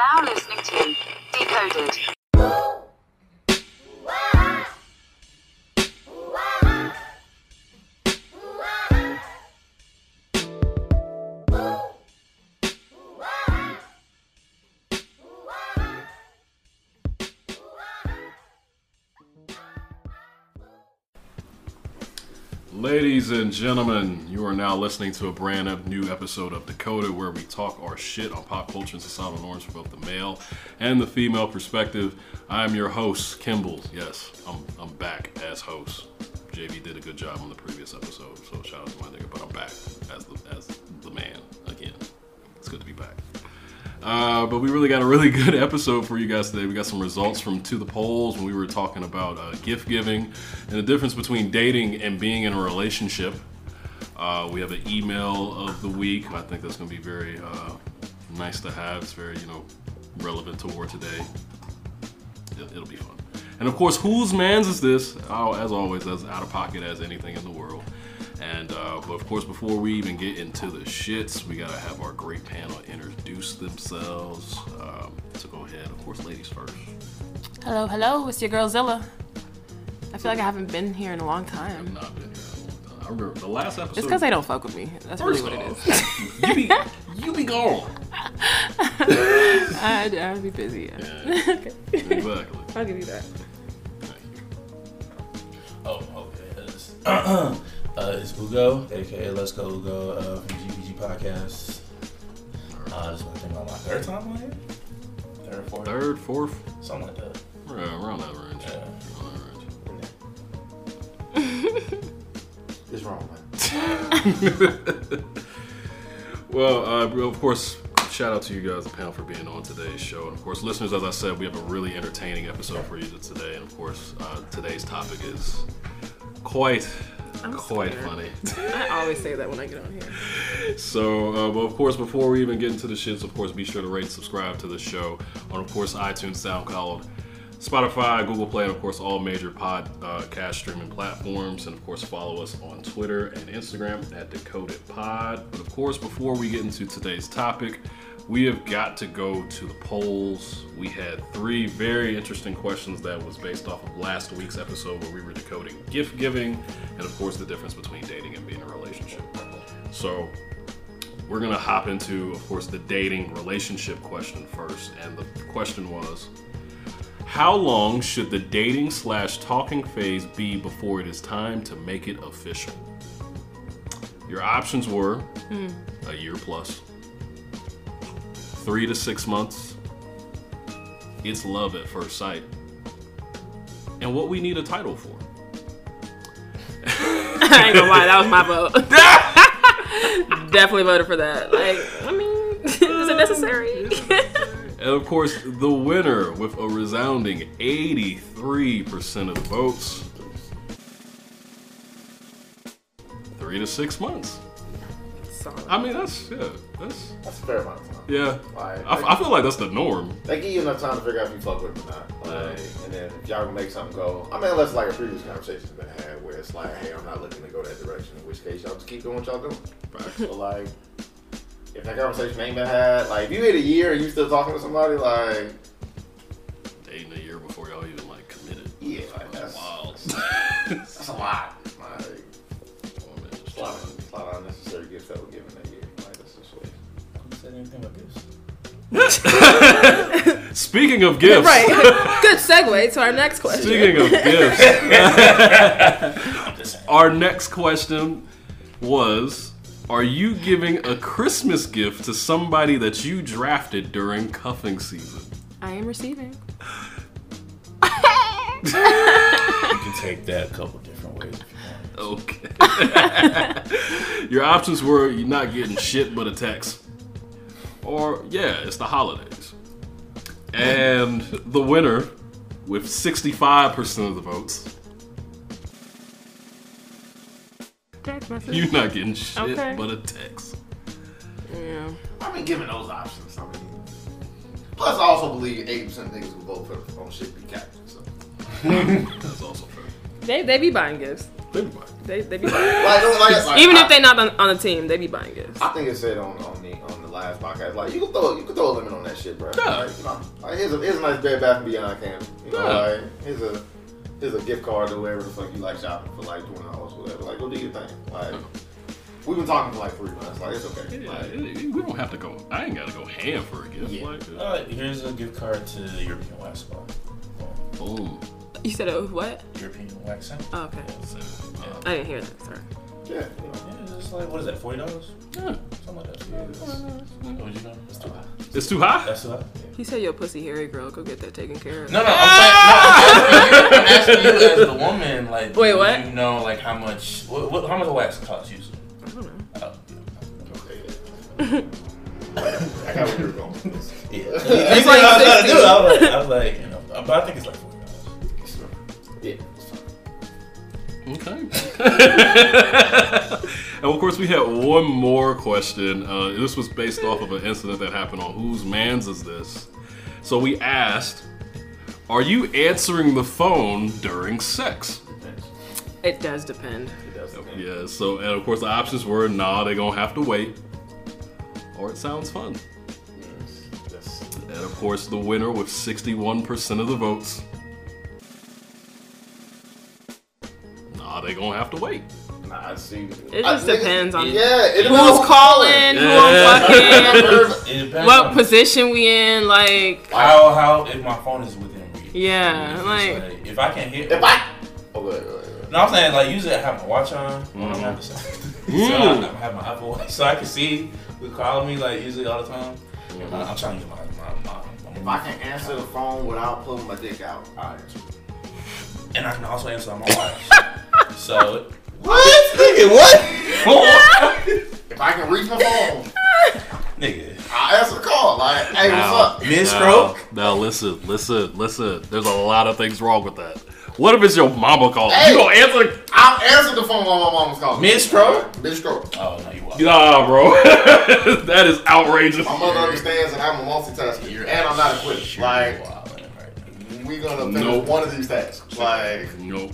are now listening to Decoded. Ladies and gentlemen, you are now listening to a brand new episode of Decoded, where we talk our shit on pop culture and societal norms from both the male and the female perspective. I am your host, Kimball. Yes, I'm back as host. JV did a good job on the previous episode, so shout out to my nigga. But I'm back as the man again. It's good to be back. But we really got a really good episode for you guys today. We got some results from To The Polls when we were talking about gift giving and the difference between dating and being in a relationship. We have an email of the week. I think that's going to be very nice to have. It's very, relevant to war today. It'll be fun. And of course, whose man's is this? Oh, as always, as out of pocket as anything in the world. And, but of course, before we even get into the shits, we gotta have our great panel introduce themselves. So go ahead, of course, ladies first. Hello, it's your girl Zilla. I feel like I haven't been here in a long time. I have not been here in a long time. I remember the last episode. It's because they don't fuck with me. That's really what it is. you be gone. I'd be busy. Yeah. Okay. Exactly. I'll give you that. Thank you. Oh, okay. It's Ugo, aka Let's Go Ugo, from GPG Podcast. This one came out my third time on here? Third, fourth? Something like that. Yeah, around that range. It's wrong, man. Well, of course, shout out to you guys, the panel, for being on today's show. And of course, listeners, as I said, we have a really entertaining episode for you today. And of course, today's topic is quite funny. I always say that when I get on here. So, but of course, before we even get into the shits, of course, be sure to rate and subscribe to the show on, of course, iTunes, SoundCloud, Spotify, Google Play, and of course, all major podcast streaming platforms. And of course, follow us on Twitter and Instagram at DecodedPod. But of course, before we get into today's topic, we have got to go to the polls. We had three very interesting questions that was based off of last week's episode where we were decoding gift giving and of course the difference between dating and being in a relationship. So we're gonna hop into, of course, the dating relationship question first. And the question was, how long should the dating / talking phase be before it is time to make it official? Your options were a year plus, 3 to 6 months, it's love at first sight, and what we need a title for. I ain't gonna lie, that was my vote. Definitely voted for that. Like, I mean, is it necessary? And of course, the winner with a resounding 83% of the votes, 3 to 6 months. I mean, that's a fair amount of time. Yeah. Like, I feel like that's the norm. They give you enough time to figure out if you fuck with them or not. Like, yeah. And then if y'all can make something go, I mean, unless like a previous conversation's been had where it's like, hey, I'm not looking to go that direction, in which case y'all just keep doing what y'all doing. Right. So like, if that conversation ain't been had, like if you wait a year and you still talking to somebody, like dating a year before y'all even like committed. Yeah, like that's wild. That's a lot. Like, a lot of unnecessary gifts that were given that year. Like, that's just weird. I haven't said anything about gifts. Speaking of gifts. Right. Good segue to our next question. Speaking of gifts. Our next question was, are you giving a Christmas gift to somebody that you drafted during cuffing season? I am receiving. You can take that a couple different ways. Okay. Your options were, you're not getting shit but a text. Or, yeah, it's the holidays. And the winner, with 65% of the votes. Text message. You're not getting shit but a text. Yeah. I've been giving those options. I mean, plus, I also believe 80% of niggas will vote for their own shit be captured. So. That's also fair. They be buying gifts. They be buying They be buying like, even if they not on a team, they be buying gifts. I think it said on the last podcast, like you can throw a limit on that shit, bro. Yeah. Like, you know, like, here's a nice Bed Bath and Beyond can. You know, like here's a gift card to whatever the fuck you like shopping for, like $20 or whatever. Like, go do your thing. Like, we've been talking for like 3 months. Like, it's okay. Yeah, like, we don't have to go. I ain't gotta go ham for a gift. Yeah. Like, here's a gift card to the European Wax Center. Oh. You said it was what? European Wax Center. Oh, okay. So, I didn't hear that. Sorry. Yeah. Yeah. It's like, what is that? $40? Yeah. Something like that. Yeah, it's too high. It's too high. That's too high. Yeah. He said, "Yo, pussy hairy girl, go get that taken care of." No, I'm asking you as a woman, like, wait, what? You know, like, how much a wax costs usually? I don't know. Okay. I got where you're going. Yeah. That's like I was like, you know, but I think it's like $40. Yeah. Okay. And of course, we had one more question. This was based off of an incident that happened on Whose Mans Is This? So we asked, are you answering the phone during sex? It does depend. Yeah, so, and of course, the options were, nah, they're going to have to wait, or it sounds fun. Yes. And of course, the winner with 61% of the votes. They gonna have to wait. Nah, I see. It just depends on who's calling, who I'm fucking, what position we in, like how if my phone is within reach. Yeah, like if I can hit. If I No, I'm saying, like, usually I have my watch on when I'm having sex. So I have my Apple Watch, so I can see who's calling me, like, usually all the time. Mm-hmm. I'm trying to get my if I can answer the phone without pulling my dick out, I'll answer. And I can also answer on my watch. So what? Nigga, what? If I can reach my phone, nigga, I'll answer the call. Like, hey, what's up? Misstroke? No, listen. There's a lot of things wrong with that. What if it's your mama calling? Hey, you gonna answer? I'll answer the phone while my mama's calling. Misstroke? Oh, no, you won't. Nah, bro. That is outrageous. My mother understands that I'm a multitasker. And I'm not a quitter. Like, we're gonna finish one of these tasks. Like, nope.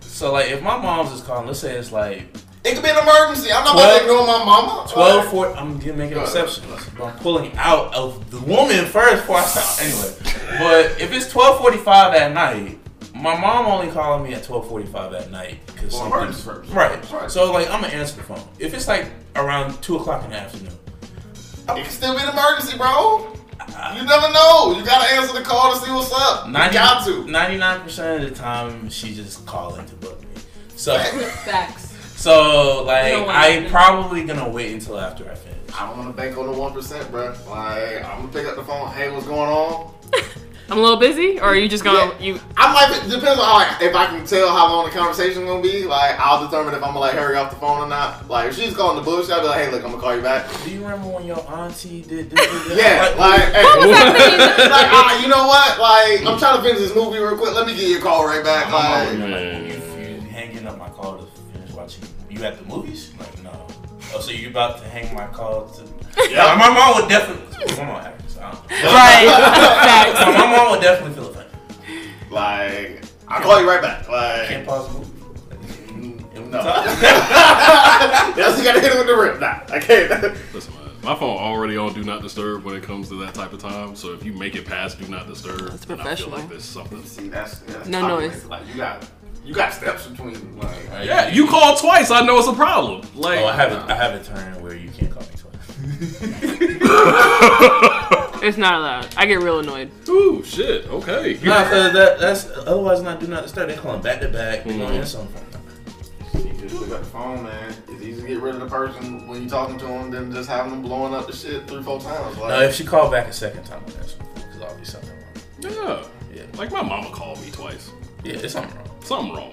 So, like, if my mom's just calling, let's say it's like... It could be an emergency. I'm not about to ignore my mama. 12:40, I'm making exceptions. But I'm pulling out of the woman first before I stop. Anyway, but if it's 12:45 at night, my mom only calling me at 12:45 at night. Because first. Right. So, like, I'm going to answer the phone. If it's, like, around 2 o'clock in the afternoon. It could still be an emergency, bro. You never know. You gotta answer the call to see what's up. 99% of the time, she just calling to book me. So facts. So, like, I'm probably gonna wait until after I finish. I don't wanna bank on the 1%, bro. Like, I'm gonna pick up the phone. Hey, what's going on? I'm a little busy, or are you just gonna I might depends on if I can tell how long the conversation's gonna be. Like, I'll determine if I'm gonna, like, hurry off the phone or not. Like, if she's calling the bullshit, I'll be like, hey, look, I'm gonna call you back. Do you remember when your auntie did this? Yeah, like, hey, what was that? Like, you know what? Like, I'm trying to finish this movie real quick. Let me get you a call right back. Like, you hanging up my call to finish watching. You at the movies? Like, no. Oh, so you about to hang my call to? Yeah, my mom would definitely. Come on. Right. So my mom would definitely feel offended. Like, I'll call you right back. Like, can't pause the movie. No. That's you gotta hit it with the rip. Nah, I can't. Listen, my phone already on Do Not Disturb when it comes to that type of time. So if you make it past Do Not Disturb, it's professional. I feel like there's something. See, that's no noise. Like, you got steps between. Like, yeah, you call twice. I know it's a problem. Like, I have a turn where you can't call me twice. It's not allowed. I get real annoyed. Ooh, shit. Okay. Nah, cause that's otherwise not Do Not Disturb. They call them back to back. They gonna answer something. You just look at the phone, man. It's easy to get rid of the person when you talking to them than just having them blowing up the shit 3-4 times. Like, no, if she called back a second time, I'll answer. Cause I'll be something wrong. Yeah. Like, my mama called me twice. Yeah, it's something wrong.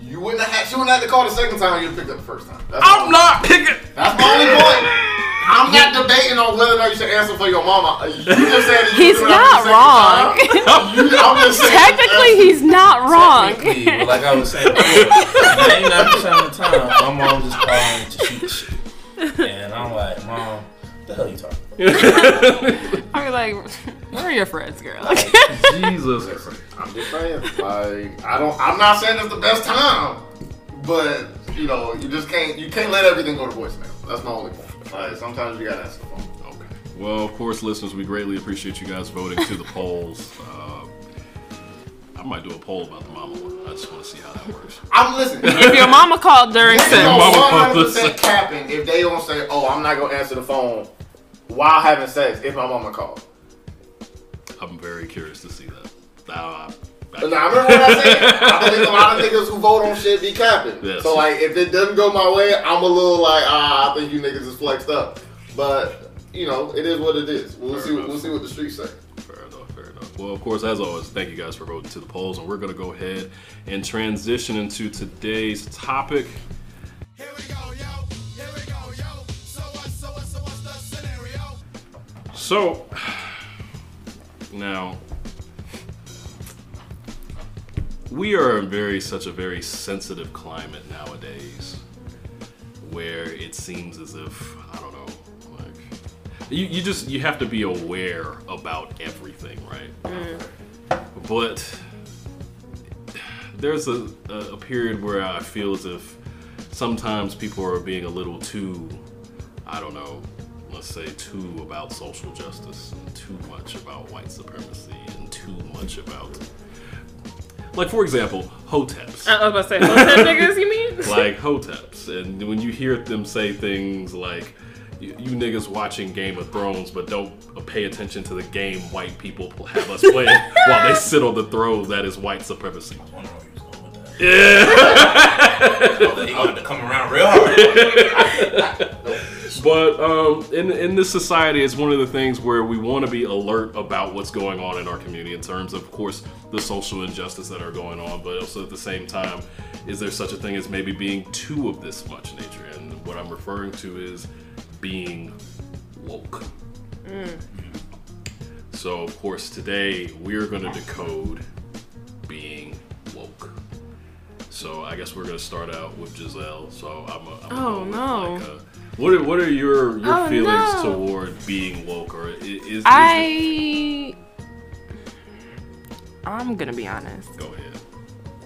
You wouldn't have. She wouldn't have to call the second time. You'd pick up the first time. I'm not picking. That's my only point. I'm not debating on whether or not you should answer for your mama. You just said that he's not wrong. Technically, he's not wrong. Technically, like I was saying before, 99% of the time, my mom just calling me to shoot the shit. And I'm like, Mom, what the hell are you talking about? I'm like, where are your friends, girl? Like, Jesus. I'm just saying. Like, I'm not saying it's the best time. But you know, you just can't let everything go to voicemail. That's my only point. All right, sometimes you gotta answer the phone. Okay. Well, of course, listeners, we greatly appreciate you guys voting to the polls. I might do a poll about the mama one. I just want to see how that works. I'm listening. If your mama called during sex, mama 100% capping. If they don't say, "Oh, I'm not gonna answer the phone while having sex," if my mama called, I'm very curious to see that. I remember what I said. I believe a lot of niggas who vote on shit be capping. Yes. So like, if it doesn't go my way, I'm a little like, I think you niggas is flexed up. But you know, it is what it is. We'll see what the streets say. Well, of course, as always, thank you guys for voting to the polls, and we're going to go ahead and transition into today's topic. Here we go, yo. Here we go, yo. So what's the scenario? So, now, we are in such a very sensitive climate nowadays where it seems as if, I don't know, You have to be aware about everything, right? But there's a period where I feel as if sometimes people are being a little too, I don't know, let's say too about social justice, and too much about white supremacy, and too much about, like, for example, Hoteps. I was about to say, Hotep niggas, you mean? Like Hoteps. And when you hear them say things like, You niggas watching Game of Thrones, but don't pay attention to the game white people have us playing while they sit on the throne. That is white supremacy. I was wondering where he was going with that. Yeah. He wanted to come around real hard. But in this society, it's one of the things where we want to be alert about what's going on in our community in terms of course, the social injustice that are going on. But also at the same time, is there such a thing as maybe being too of this much nature? And what I'm referring to is being woke. So of course today we're going to decode being woke. So I guess we're going to start out with Giselle. So what are your feelings toward being woke, or is I'm going to be honest. Go ahead.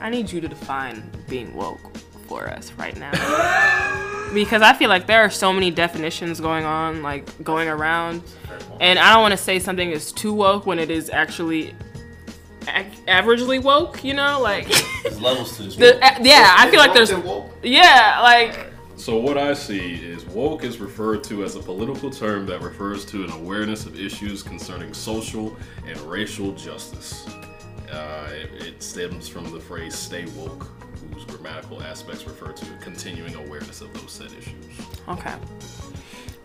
I need you to define being woke for us right now. Because I feel like there are so many definitions going around, and I don't want to say something is too woke when it is actually averagely woke, you know, like. There's levels to this. I feel like there's. Yeah, like. So what I see is woke is referred to as a political term that refers to an awareness of issues concerning social and racial justice. It stems from the phrase "stay woke," whose grammatical aspects refer to continuing awareness of those said issues. Okay.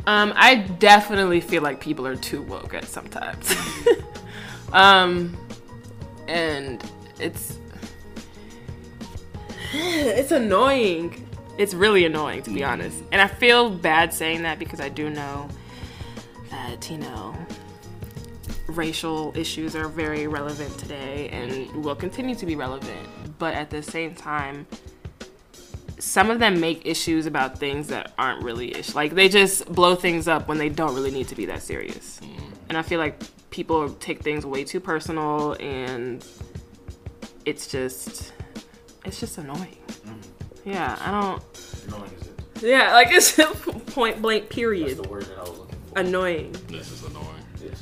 I definitely feel like people are too woke at sometimes. And it's annoying. It's really annoying, to be honest. And I feel bad saying that because I do know that, you know, racial issues are very relevant today and will continue to be relevant. But at the same time, some of them make issues about things that aren't really issues. Like, they just blow things up when they don't really need to be that serious. And I feel like people take things way too personal, and it's just annoying. Yeah, I don't... Annoying is it? Yeah, like, it's point blank, period. That's the word that I was looking for. Annoying. This is annoying.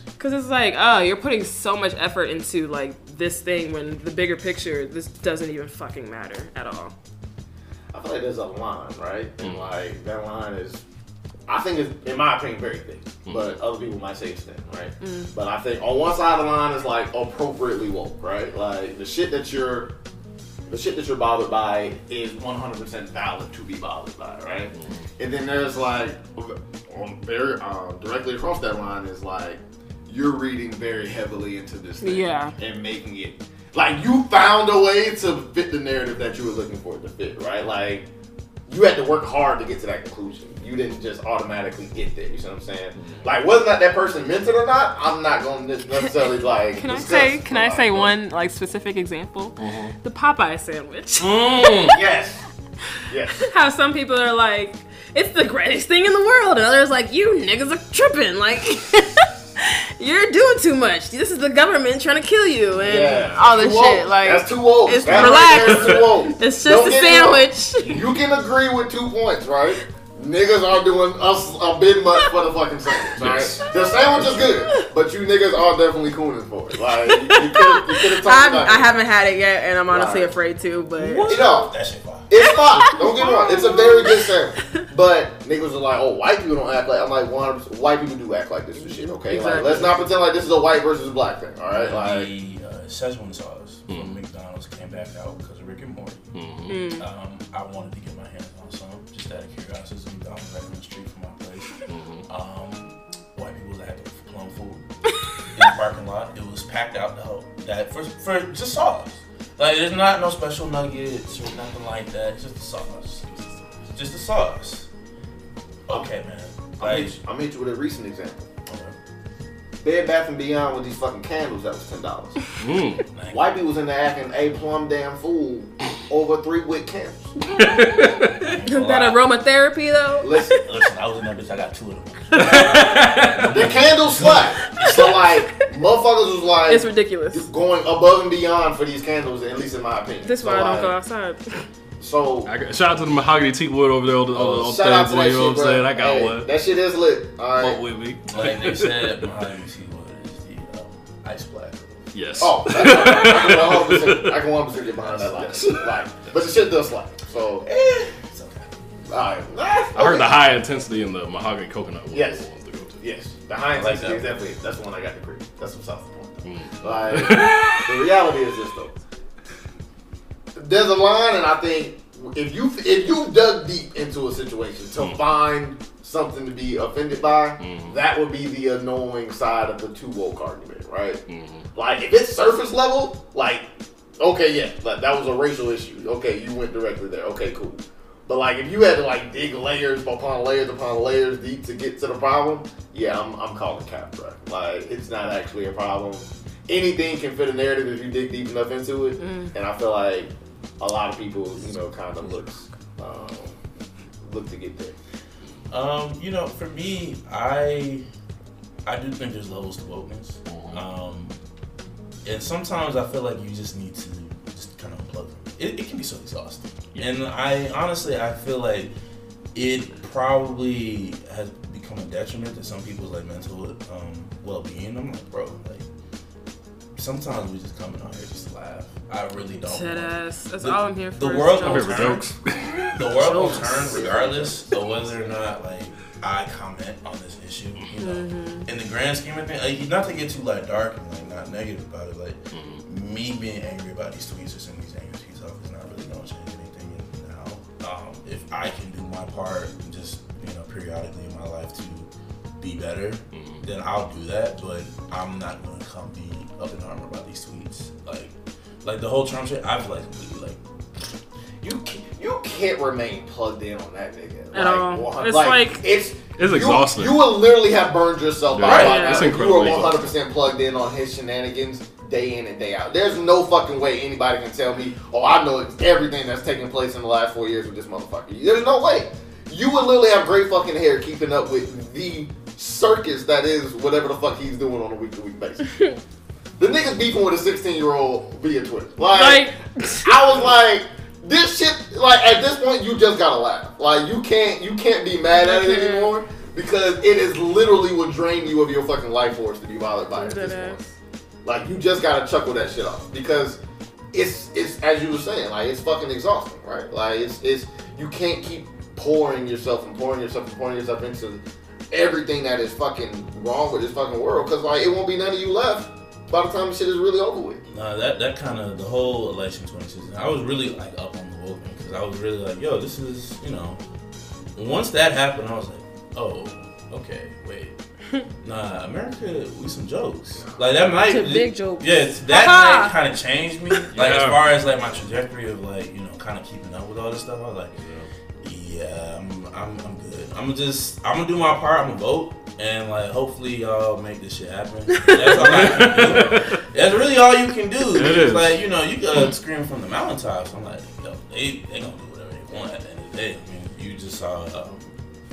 Because it's like, oh, you're putting so much effort into, like, this thing when the bigger picture, this doesn't even fucking matter at all. I feel like there's a line, right? And, like, that line is, I think it's, in my opinion, very thick. But other people might say it's thin, right? But I think on one side of the line is, like, appropriately woke, right? Like, the shit that you're bothered by is 100% valid to be bothered by, right? And then there's, like, directly across that line is, like, you're reading very heavily into this thing and making it like you found a way to fit the narrative that you were looking for it to fit, right? Like, you had to work hard to get to that conclusion. You didn't just automatically get there. You see what I'm saying? Like, whether that person meant it or not, I'm not going to necessarily like. Can I say one like specific example? Mm-hmm. The Popeye sandwich. Yes. Yes. How some people are like, it's the greatest thing in the world, and others like, you niggas are tripping, like. You're doing too much. This is the government trying to kill you and all this shit. Like, that's too old. It's relaxed. It's just a sandwich. You can agree with 2 points, right? Niggas are doing us a bit much for the fucking sandwich, all right? The sandwich is good, but you niggas are definitely cooning for it. Like, you could have talked about it. I haven't had it yet, and I'm honestly afraid to, but... You know, that shit fine. It's fine. Don't get me wrong. It's a very good sandwich. But niggas are like, oh, white people don't act like... I'm like, 100%, white people do act like this and shit, okay? Exactly. Like, let's not pretend like this is a white versus black thing, all right? Like, the Szechuan sauce from McDonald's came back out because of Rick and Morty. Mm-hmm. I wanted to get my hands on some. Just out of curiosity, I was right in the street from my place. Mm-hmm. White people that had to look for plum food in the parking lot. It was packed out the whole. That for just sauce. Like, there's not no special nuggets or nothing like that. It's just the sauce. Just the sauce. Okay, man. Like, I'll meet you with a recent example. Bed Bath and Beyond with these fucking candles that was $10. Mm. White people was in there acting a plum damn fool over 3 wick candles. That aromatherapy though? Listen, I was in that bitch. I got 2 of them. The candles slapped. So like, motherfuckers was like, it's ridiculous. Going above and beyond for these candles, at least in my opinion. That's why I don't go outside. So shout out to the mahogany teakwood over there. Shout out to that shit, you know what I'm saying? I got one. That shit is lit. All right. Fuck with me. Like they said, mahogany teakwood is the ice black. Yes. Oh, I can 100% get behind that line. But the shit does slide. So it's okay. All right. I heard the high intensity in the mahogany coconut one. Yes. The ones to go to. Yes. The high intensity is definitely that's the one I got to create. That's what's off the point. Like the reality is this though. There's a line, and I think if you dug deep into a situation to find something to be offended by, that would be the annoying side of the too woke argument, right? Mm-hmm. Like, if it's surface level, like, okay, yeah, like, that was a racial issue. Okay, you went directly there. Okay, cool. But, like, if you had to, like, dig layers upon layers deep to get to the problem, yeah, I'm calling cap, bro. Like, it's not actually a problem. Anything can fit a narrative if you dig deep enough into it. Mm. And I feel like a lot of people, you know, kind of look to get there. You know, for me, I do think there's levels to wokeness. And sometimes I feel like you just need to just kind of unplug them. It can be so exhausting. Yeah. And I feel like it probably has become a detriment to some people's, like, mental well-being. I'm like, bro, like, sometimes we just coming out here just to laugh. I really don't. That's all I'm here for. The world will turn. The world will turn regardless of whether or not, like, I comment on this issue. You know, in the grand scheme of things, like, not to get too, like, dark and, like, not negative about it. Like, me being angry about these tweets or sending these angry tweets off is not really going to change anything now. If I can do my part, just, you know, periodically in my life to be better, then I'll do that. But I'm not going to come be up in armor about these tweets, like the whole Trump shit. I've, like, completely, like, you can't remain plugged in on that nigga. Like, it's like it's exhausting. You will literally have burned yourself out. Right? It's incredible. You are 100% plugged in on his shenanigans day in and day out. There's no fucking way anybody can tell me, oh, I know everything that's taken place in the last 4 years with this motherfucker. There's no way. You would literally have great fucking hair keeping up with the circus that is whatever the fuck he's doing on a week-to-week basis. The niggas beefing with a 16-year-old via Twitter. Like, I was like, this shit, like, at this point, you just gotta laugh. Like, you can't be mad at it anymore because it is literally will drain you of your fucking life force to be bothered by it at this point. Like, you just gotta chuckle that shit off because it's as you were saying, like, it's fucking exhausting, right? Like, it's you can't keep pouring yourself into everything that is fucking wrong with this fucking world because, like, it won't be none of you left by the time shit is really over with. Nah, that kind of, the whole election 2016, I was really, like, up on the woke because I was really like, yo, this is, you know, once that happened, I was like, oh, okay, wait. Nah, America, we some jokes. Like, that might... It's a big joke. Yeah, that might kind of changed me. Like, as far as, like, my trajectory of, like, you know, kind of keeping up with all this stuff, I was like, yeah, I'm good. I'm going to do my part, I'm going to vote. And, like, hopefully y'all make this shit happen. That's all I can do. That's really all you can do. It's like, you know, you gotta scream from the mountaintops. I'm like, yo, they gonna do whatever they want at the end of the day. I mean, you just saw,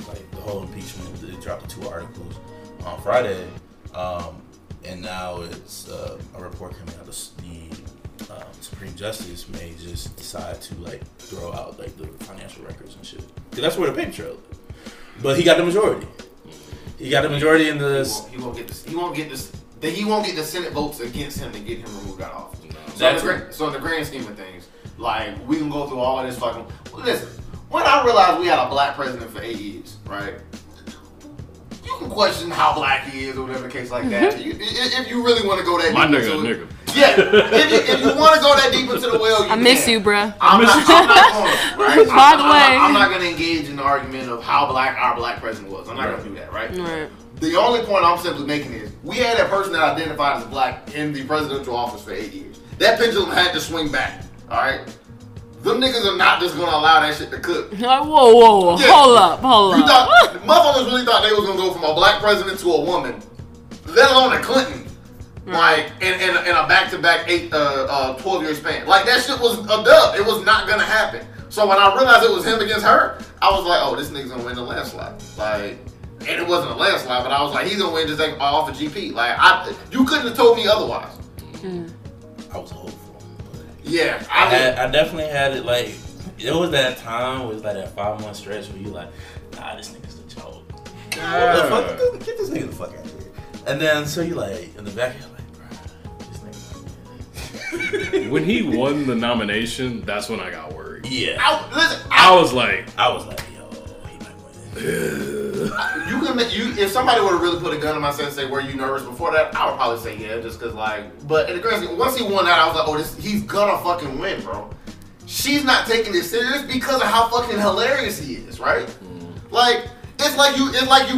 like, the whole impeachment. They dropped the 2 articles on Friday. And now it's a report coming out of the Supreme Justice may just decide to like throw out like the financial records and shit because that's where the paper trail is. But he got the majority. He got the majority in this. He won't get the Senate votes against him to get him removed out of office. So in the grand scheme of things, like we can go through all of this fucking. Listen, when I realized we had a black president for 8 years, right? You can question how black he is or whatever the case like that. If you really want to go that deep into it. Yeah, if you want to go that deep into the well, I miss you, bruh. I'm not going to. Right? I'm not going to engage in the argument of how black our black president was. I'm not going to do that, right? The only point I'm simply making is we had a person that identified as black in the presidential office for 8 years. That pendulum had to swing back, all right? Them niggas are not just going to allow that shit to cook. Like, whoa. Yeah. Hold up. Motherfuckers really thought they was going to go from a black president to a woman, let alone a Clinton, like, in a back-to-back 12-year span. Like, that shit was a dub. It was not going to happen. So when I realized it was him against her, I was like, oh, this nigga's going to win the landslide. Like, and it wasn't a landslide, but I was like, he's going to win just like off of GP. Like, you couldn't have told me otherwise. I was hopeful. Yeah, I definitely had it. Like, it was that time, it was like that 5 month stretch where you like, nah, this nigga's the joke. Get this nigga the fuck out of here. And then so you like in the back, you're like, bro, this nigga. When he won the nomination, that's when I got worried. Yeah, I was like, yo, he might win. If somebody would have really put a gun in my sense and say, were you nervous before that? I would probably say yeah, just cause like. But in the grand scheme, once he won that, I was like, oh, he's gonna fucking win, bro. She's not taking this serious because of how fucking hilarious he is, right? Like it's like you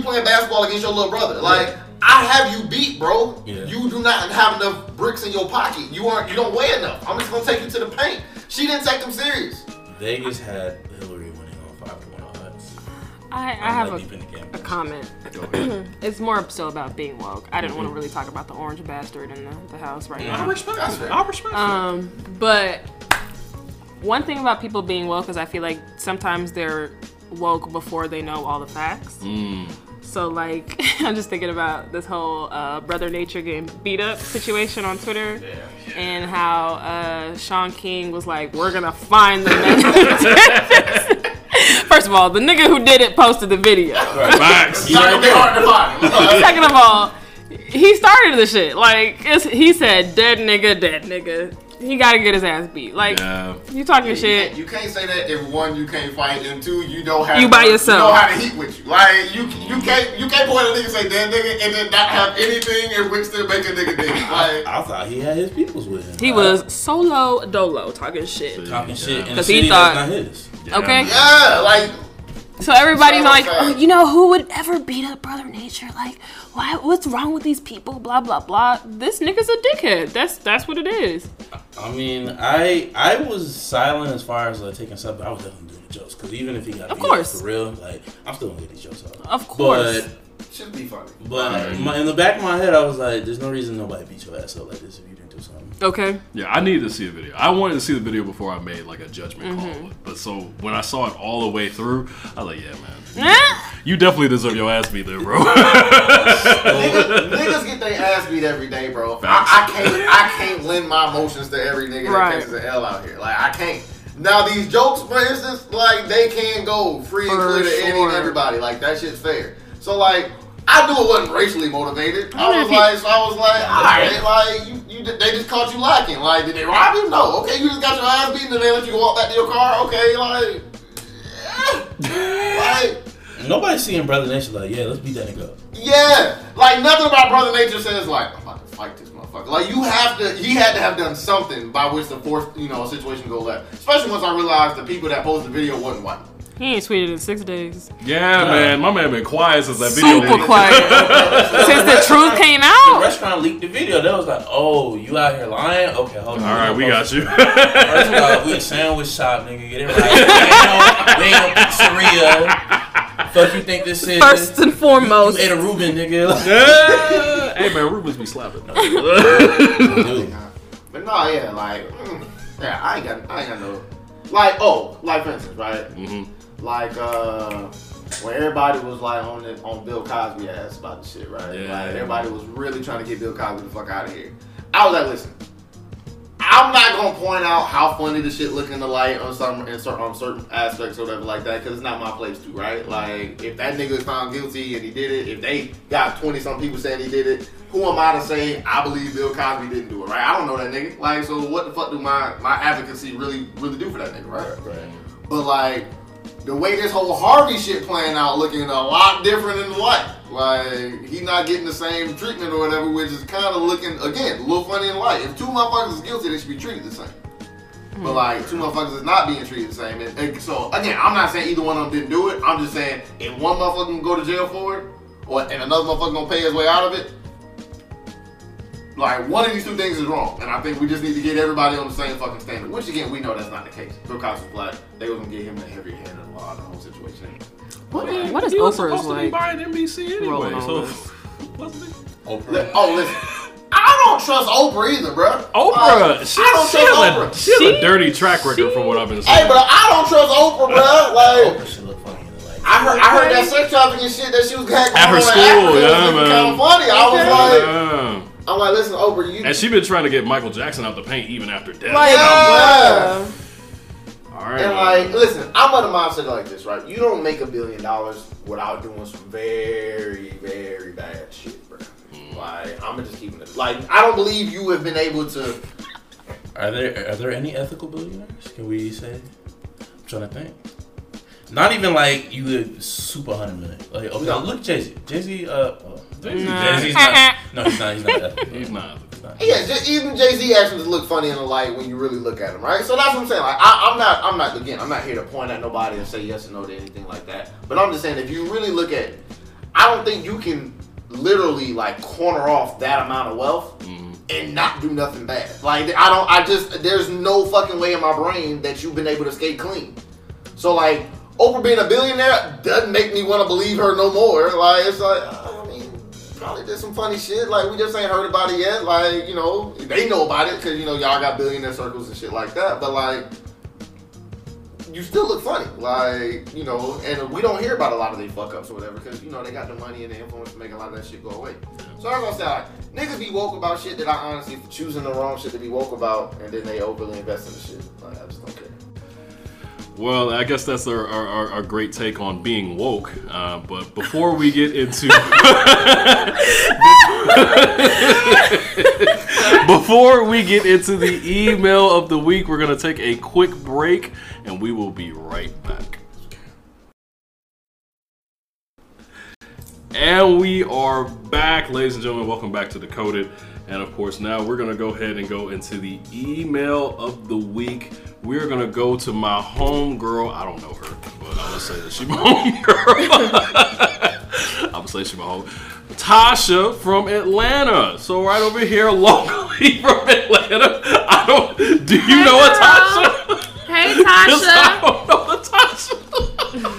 playing basketball against your little brother. Like I have you beat, bro. Yeah. You do not have enough bricks in your pocket. You don't weigh enough. I'm just gonna take you to the paint. She didn't take them serious. Vegas had Hillary winning on 5-1 odds. I have a comment. It's more so about being woke. I didn't want to really talk about the orange bastard in the house right now. I respect that. But one thing about people being woke is I feel like sometimes they're woke before they know all the facts. So like, I'm just thinking about this whole Brother Nature getting beat up situation on Twitter. Yeah. And how Sean King was like, we're going to find the man. First of all, the nigga who did it posted the video. Second of all, he started the shit. Like, he said, dead nigga. He gotta get his ass beat. Like, you talking shit. You can't say that if one, you can't fight, and two, you don't have by yourself. You know how to heat with you. Like, you can't point a nigga and say dead nigga and then not have anything in which to make a nigga dig. Like, I thought he had his peoples with him. He was solo dolo talking shit. Because he thought not his. Yeah. Okay. Yeah, like. So everybody's like, oh, you know, who would ever beat up Brother Nature? Like, why? What's wrong with these people? Blah blah blah. This nigga's a dickhead. That's what it is. I mean, I was silent as far as like taking stuff, but I was definitely doing the jokes because even if he got beat up for real, like I'm still gonna get these jokes out. Of course, but should be funny. But in the back of my head, I was like, there's no reason nobody beat your ass up like this if you didn't do something. Okay. Yeah, I needed to see a video. I wanted to see the video before I made like a judgment call. But so when I saw it all the way through, I was like, yeah, man. You definitely deserve your ass beat there, bro. Niggas get their ass beat every day, bro. I can't lend my emotions to every nigga that takes an L out here. Like, I can't. Now, these jokes, for instance, like, they can go free and clear to any and everybody. Like, that shit's fair. So, like, I knew it wasn't racially motivated. I was like, all right, like, they just caught you lacking. Like, did they rob you? No. Okay, you just got your eyes beaten and they let you walk back to your car. Okay, like, nobody's seeing Brother Nature like, yeah, let's beat that nigga up. Yeah, like nothing about Brother Nature says like, I'm about to fight this motherfucker. Like he had to have done something by which to force, you know, a situation to go left. Especially once I realized the people that posted the video wasn't white. He ain't tweeted in 6 days. Yeah, man. My man been quiet since that video. Super quiet. Since the truth came out. The restaurant leaked the video. They was like, oh, you out here lying? Okay, hold on. All right, we got you. First of all, we a sandwich shop, nigga. Get it right. We ain't no pizzeria. Fuck you think this is. First and foremost. You ate a Reuben, nigga. Yeah. Hey, man, Reubens be slapping. But no, yeah, like, yeah, I ain't got no. Like, for instance, right? Like, where everybody was like on Bill Cosby ass about the shit, right? Yeah. Like everybody was really trying to get Bill Cosby the fuck out of here. I was like, listen, I'm not gonna point out how funny the shit look in the light on some on certain aspects or whatever like that, because it's not my place to, right? Like if that nigga is found guilty and he did it, if they got 20 some people saying he did it, who am I to say I believe Bill Cosby didn't do it, right? I don't know that nigga. Like, so what the fuck do my advocacy really do for that nigga, right? Right. But like the way this whole Harvey shit playing out, looking a lot different in the light. Like, he not getting the same treatment or whatever, which is kind of looking, again, a little funny in light. If two motherfuckers is guilty, they should be treated the same. Mm-hmm. But like, two motherfuckers is not being treated the same. And so, again, I'm not saying either one of them didn't do it. I'm just saying, if one motherfucker can go to jail for it, and another motherfucker gonna pay his way out of it, like, one of these two things is wrong. And I think we just need to get everybody on the same fucking standard. Which, again, we know that's not the case. Bill Cosby's black. They was going to get him a heavy hand in the law, the whole situation. What is Oprah's like? He buying NBC anyway, so... Wasn't it? Oprah. Oh, listen. I don't trust Oprah either, bro. Oprah! She has a dirty track record from what I've been saying. Hey, bro, I don't trust Oprah, bro. Like... Oprah should look funny in the light. I heard that sex trafficking shit that she was having at her school. Yeah, man. Kind of funny. I was like... I'm like, listen, Oprah, you... And she been trying to get Michael Jackson out the paint even after death. Like, all right. And like, listen, I'm on the mindset like this, right? You don't make $1 billion without doing some very, very bad shit, bro. Like, I'm just keeping it. Like, I don't believe you have been able to... Are there any ethical billionaires? Can we say? I'm trying to think. Not even like you would super 100 million. Like, oh, no. Look, Jay-Z. Jay-Z's not. No, he's not. He's not. Yeah, even Jay-Z actually look funny in the light when you really look at him, right? So that's what I'm saying. Like, I'm not. Again, I'm not here to point at nobody and say yes or no to anything like that. But I'm just saying, if you really look at it, I don't think you can literally like corner off that amount of wealth and not do nothing bad. Like, there's no fucking way in my brain that you've been able to skate clean. So like. Oprah being a billionaire doesn't make me want to believe her no more. Like, it's like, I mean, probably did some funny shit. Like, we just ain't heard about it yet. Like, you know, they know about it because, you know, y'all got billionaire circles and shit like that. But, like, you still look funny. Like, you know, and we don't hear about a lot of these fuck-ups or whatever because, you know, they got the money and the influence to make a lot of that shit go away. So I was going to say, like, niggas be woke about shit that I honestly choosing the wrong shit to be woke about, and then they overly invest in the shit. Like, I just don't care. Well, I guess that's our great take on being woke. But before we get into the email of the week, we're gonna take a quick break, and we will be right back. And we are back, ladies and gentlemen. Welcome back to Decoded. And of course, now we're gonna go ahead and go into the email of the week. We're gonna go to my homegirl. I don't know her, but I'm gonna say that she's my homegirl. I'm gonna say she's my home. Tasha from Atlanta. So right over here, locally from Atlanta. Do you know a Tasha? Hey Tasha. I don't know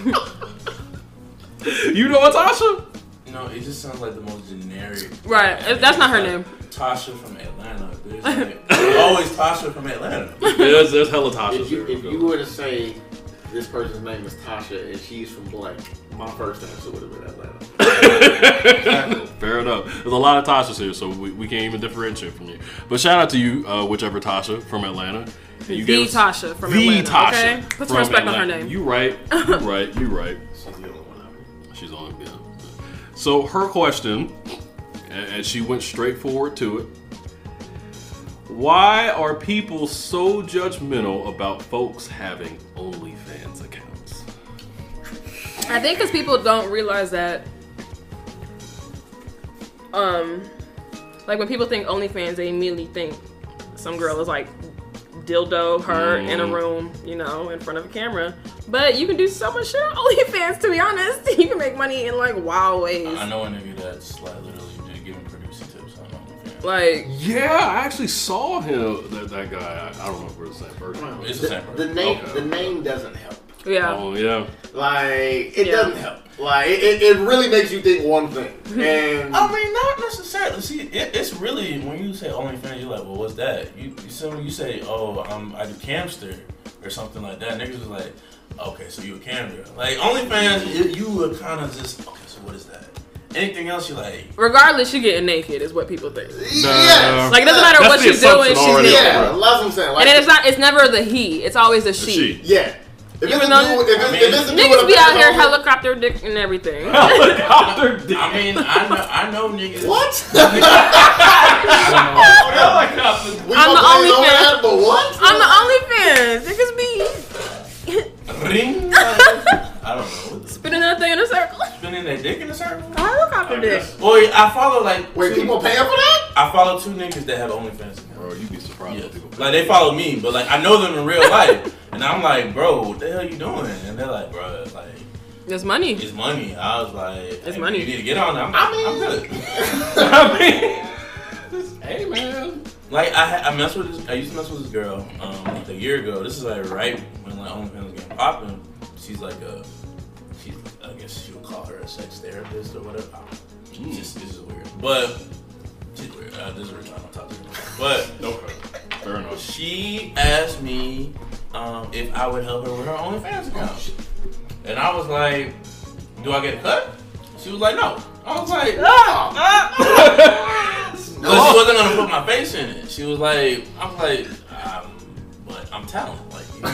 a Tasha. You know a Tasha? No, it just sounds like the most generic. Right, that's not her name. Tasha from Atlanta. There's like, always Tasha from Atlanta. There's hella Tasha. If you were to say this person's name is Tasha and she's from blank, my first answer would have been Atlanta. Fair enough. There's a lot of Tashas here, so we can't even differentiate from you. But shout out to you, whichever Tasha from Atlanta. And you gave Tasha from Atlanta. Tasha. Okay? Put some respect on her name. You right. She's the only one out here. She's the only one. So her question, and she went straight forward to it. Why are people so judgmental about folks having OnlyFans accounts? I think because people don't realize that, like when people think OnlyFans, they immediately think some girl is like dildo her in a room, you know, in front of a camera. But you can do so much shit on OnlyFans, to be honest. You can make money in, like, wild ways. I know a nigga that's, like, literally giving producing tips on OnlyFans. Like... Yeah, I actually saw him, that guy. I don't know if we're the same person. It's the same person. The name doesn't help. Yeah. Oh, yeah. Like, it doesn't help. Like, it really makes you think one thing. And I mean, not necessarily. See, it's really, when you say OnlyFans, you're like, well, what's that? So when you say, oh, I do camster or something like that, niggas is like... Okay, so you a cam girl. Like, OnlyFans, you were kind of just, okay, so what is that? Anything else you like? Regardless, she getting naked is what people think. Yes. Like, it doesn't matter what she's doing, she's naked. Yeah, that's what I'm saying. Like, and it's never the he, it's always the she. Yeah. If it's niggas be out here helicopter dick and everything. Helicopter dick. I mean, I know niggas. What? I'm the OnlyFans. Niggas be. Ring. I don't know. Spinning that thing in a circle. Spinning that dick in a circle. A helicopter dick. Boy, I follow like. Wait, people paying for that? I follow two niggas that have OnlyFans. Bro, you be surprised. Yeah. Like they follow me, but like I know them in real life. And I'm like, bro, what the hell you doing? And they're like, bro, like... It's money. It's money. I was like... It's money. You need to get on it. I'm good. Hey, man. Like, I used to mess with this girl like a year ago. This is like right when like OnlyFans was getting popping. She's like I guess you'll call her a sex therapist or whatever. This is weird. But... She's weird. This is weird. I'm not talking about her. But... Okay. Fair enough. She asked me... if I would help her with her OnlyFans account. And I was like, do I get a cut? She was like, no. I was like, no. But she wasn't gonna put my face in it. She was like, but I'm talented. Like, you know.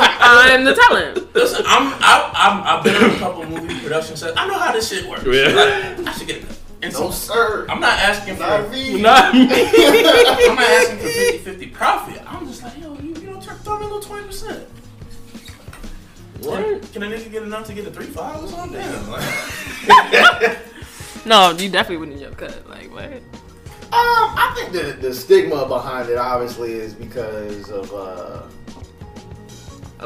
I'm the talent. Listen, I've been in a couple movie production sets. I know how this shit works. Yeah. Like, I should get a cut. No, sir. I'm not asking for me. I'm not asking for 50-50 profit. I'm just like, yo, you know, throw me a little 20%. What? Can a nigga get enough to get a 3-5 or something? Damn. Like, no, you definitely wouldn't jump cut. Like, what? I think the stigma behind it obviously is because of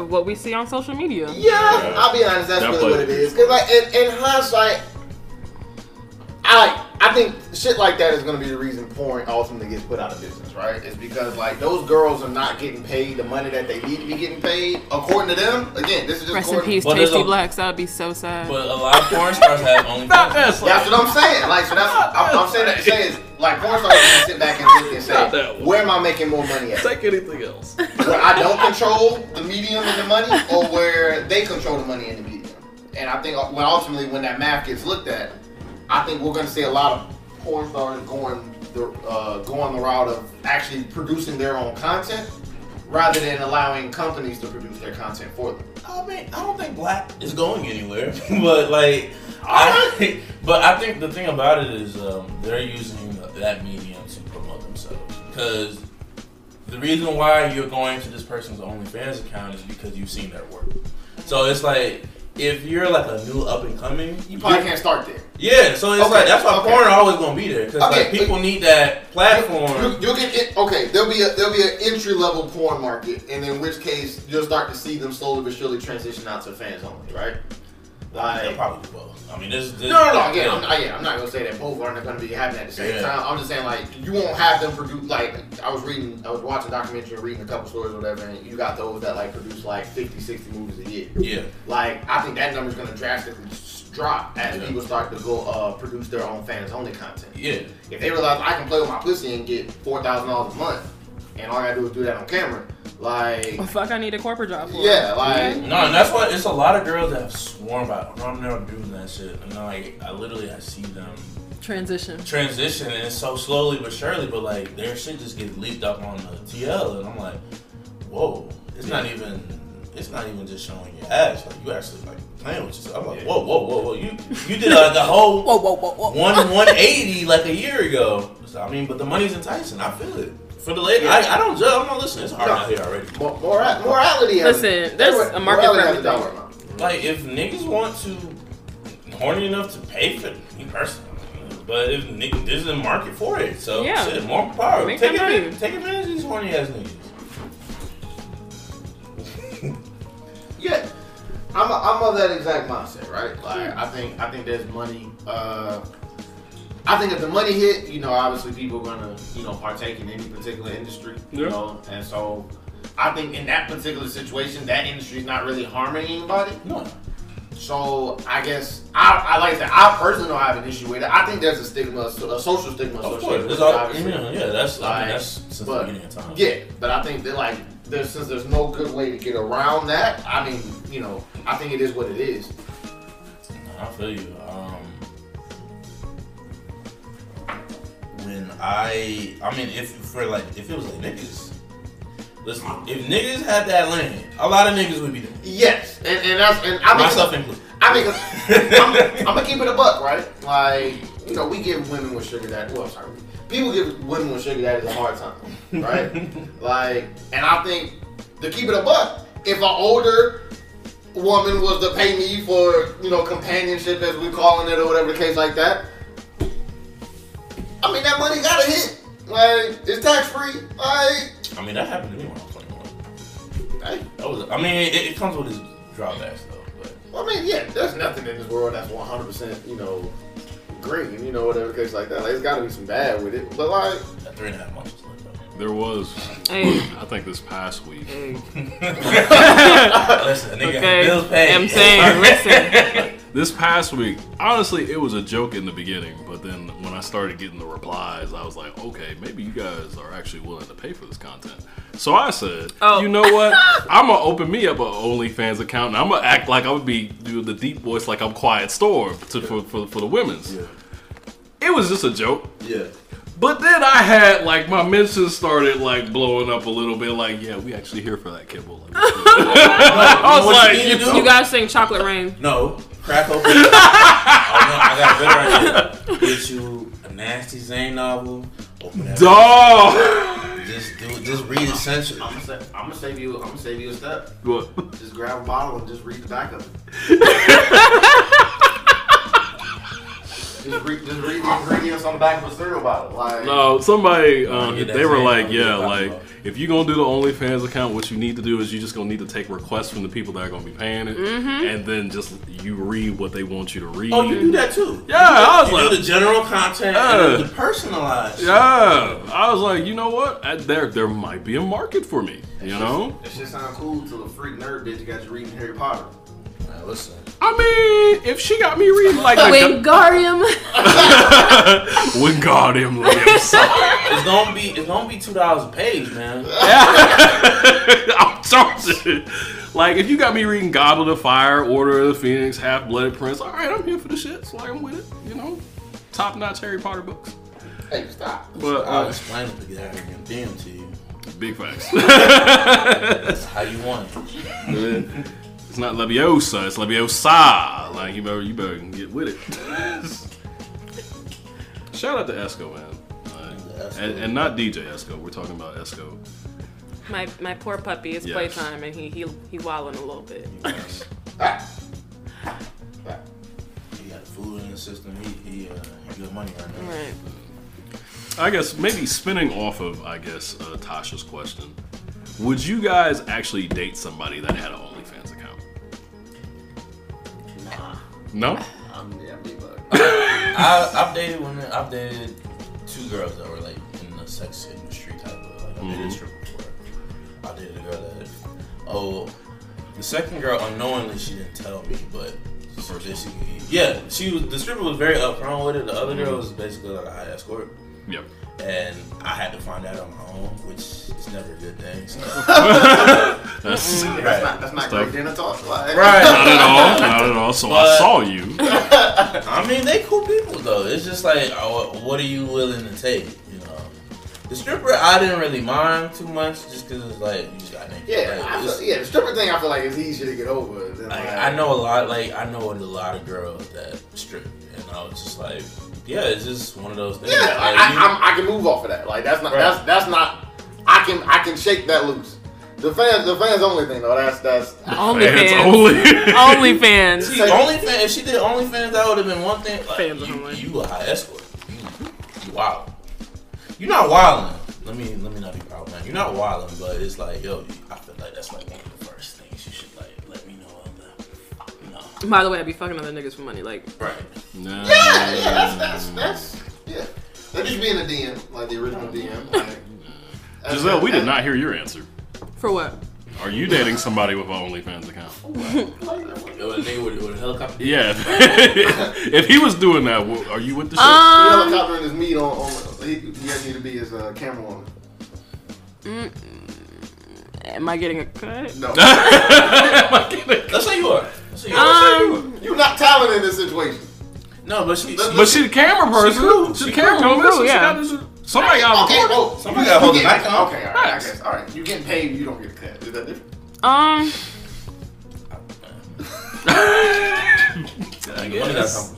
what we see on social media. Yeah. I'll be honest, that's really what it is. Because like in hindsight. I think shit like that is going to be the reason porn ultimately gets put out of business, right? It's because, like, those girls are not getting paid the money that they need to be getting paid, according to them. Again, this is just rest in peace, Tasty Blacks. That would be so sad. But a lot of porn stars have OnlyFans. That's what I'm saying. Like, so that's I'm saying that to say is, like, porn stars can sit back and think and say, where am I making more money at? Take anything else. Where I don't control the medium and the money, or where they control the money and the medium. And I think, well, ultimately, when that math gets looked at, I think we're going to see a lot of porn stars going the route of actually producing their own content rather than allowing companies to produce their content for them. I mean, I don't think black is going anywhere, but like, I think the thing about it is they're using that medium to promote themselves. Because the reason why you're going to this person's OnlyFans account is because you've seen their work. So it's like. If you're like a new up and coming, you probably can't start there. Yeah, so it's like that's why porn always gonna be there because like people need that platform. You'll get it. Okay, there'll be an entry level porn market, and in which case you'll start to see them slowly but surely transition out to fans only, right? Like probably both. I mean, this no. Again, I'm not gonna say that both aren't gonna be happening at the same time. I'm just saying like you won't have them produce like I was watching a documentary, reading a couple stories or whatever, and you got those that like produce like 50, 60 movies a year. Yeah. Like I think that number's gonna drastically drop as people start to go produce their own fans only content. Yeah. If they realize I can play with my pussy and get $4,000 a month, and all I gotta do is do that on camera. Like, fuck, I need a corporate job for. Yeah, like, no, and that's why it's a lot of girls that have sworn by I'm never doing that shit, and like, I see them transition, and it's so slowly but surely, but like, their shit just gets leaked up on the TL, and I'm like, whoa, it's not even just showing your ass, like you actually like playing with yourself. I'm like, whoa, you did like the whole whoa. 180 like a year ago. So, I mean, but the money's enticing, I feel it. For the lady, I don't judge. I'm not listening. It's hard out here already. Morality. Listen, there's a market for everything. Like, if niggas want to, horny enough to pay for me personally, but if niggas, there's a market for it. So, shit, more power. Take advantage of these horny ass niggas. Yeah, I'm of that exact mindset, right? Like, I think there's money. I think if the money hit, you know, obviously people are gonna, you know, partake in any particular industry, you know, and so I think in that particular situation, that industry's not really harming anybody. No. So I guess I like that. I personally don't have an issue with it. I think there's a social stigma associated with it. Obviously, that's since the beginning of time. Yeah, but I think that like since there's no good way to get around that, I mean, you know, I think it is what it is. I feel you. When I mean, if it was like niggas, listen, if niggas had that land, a lot of niggas would be there. Yes, and I mean, myself included. I mean, I'm gonna keep it a buck, right? Like, you know, we give women with sugar daddy. Well, sorry, people give women with sugar daddies a hard time, right? Like, and I think to keep it a buck, if an older woman was to pay me for, you know, companionship as we calling it or whatever the case like that, I mean, that money got to hit. Like, it's tax free. Like, I mean, that happened to me when I was 21. That was, I mean, it comes with its drawbacks though. But well, I mean, yeah, there's nothing in this world that's 100%, you know, green, you know, whatever case like that. Like, there's got to be some bad with it. But like, that 3.5 months. There was, I think this past week. Listen, nigga, okay. Bills paid. I'm saying, listen. This past week, honestly, it was a joke in the beginning, but then when I started getting the replies, I was like, okay, maybe you guys are actually willing to pay for this content. So I said, You know what? I'm going to open me up an OnlyFans account, and I'm going to act like I would be doing the deep voice like I'm Quiet Storm for the women's. Yeah. It was just a joke. Yeah. But then I had, like, my mentions started, like, blowing up a little bit. Like, yeah, we actually here for that, Kibble. I was like, you guys sing Chocolate Rain. No. Crack open. Oh, no, I got a better idea. Get you a nasty Zane novel. Dog. Just read it essentially. I'm gonna save you a step. What? Just grab a bottle and just read the back of it. Just read the ingredients on the back of a cereal bottle. Like, no, somebody, they were like, yeah, like, if you're going to do the OnlyFans account, what you need to do is you just going to need to take requests from the people that are going to be paying it, and then just you read what they want you to read. Oh, you do that too. Yeah, I was like. You do the general content and the personalized. Yeah, I was like, you know what? There might be a market for me, you know? That shit sounds cool to a freak nerd bitch got you reading Harry Potter. Now listen. I mean, if she got me reading like Wingardium, Wingardium Leviosa, it's gonna be $2 a page, man. Yeah. I'm charging. Like, if you got me reading Goblet of Fire, Order of the Phoenix, Half Blooded Prince, all right, I'm here for the shit. So like, I'm with it, you know. Top notch Harry Potter books. Hey, stop. But I'll explain it to get out and damn to you. Big facts. That's how you want it. It's not Leviosa, it's Leviosa. Like, you better get with it. Shout out to Esco, man. Like, and not DJ Esco. We're talking about Esco. My poor puppy. It's playtime, and he wilding a little bit. Yes. He got food in the system. He good money right now. Right. I guess maybe spinning off of Tasha's question, would you guys actually date somebody that had an OnlyFans account? No? I've dated women. I've dated two girls that were like in the sex industry type of. Like, I dated a stripper before. I dated a girl that. Oh, the second girl unknowingly she didn't tell me, but so basically, yeah, she was. The stripper was very upfront with it. The other girl was basically like a high escort. Yep. And I had to find out on my own, which is never a good thing. So. that's not great dinner talk. Like. Right. Not at all. So but, I saw you. I mean, they cool people, though. It's just like, what are you willing to take? You know, the stripper, I didn't really mind too much just because it's like, you just got naked. Yeah, like, the stripper thing, I feel like it's easier to get over. Than like, I know a lot of girls that strip, and I was just like, yeah, it's just one of those things. Yeah, like, I can move off of that. Like, that's not right. that's not. I can shake that loose. The fans only thing though. That's OnlyFans. See, OnlyFans. If she did OnlyFans, that would have been one thing. Like, fans you a high escort. You wild. You're not wilding. Let me not be proud, man. You're not wilding, but it's like, yo, I feel like that's like one of the first things you should like let me know. By the way, I'd be fucking other niggas for money, like. Right. No. Yeah, that's yeah. That just being a DM, like the original DM. Like, Giselle, we did not hear your answer. For what? Are you dating somebody with an OnlyFans account? With a helicopter? Yeah. If he was doing that, are you with the shit? The helicopter and his meat on he had me to be his camera woman. Am I getting a cut? No. That's how you are. You're not talented in this situation. No, but she's a camera person. She's a camera person. Yeah. Somebody got recorded. Somebody got hold the mic. Okay, all right. I guess. All right. You getting paid? You don't get a cut. Is that different? I guess.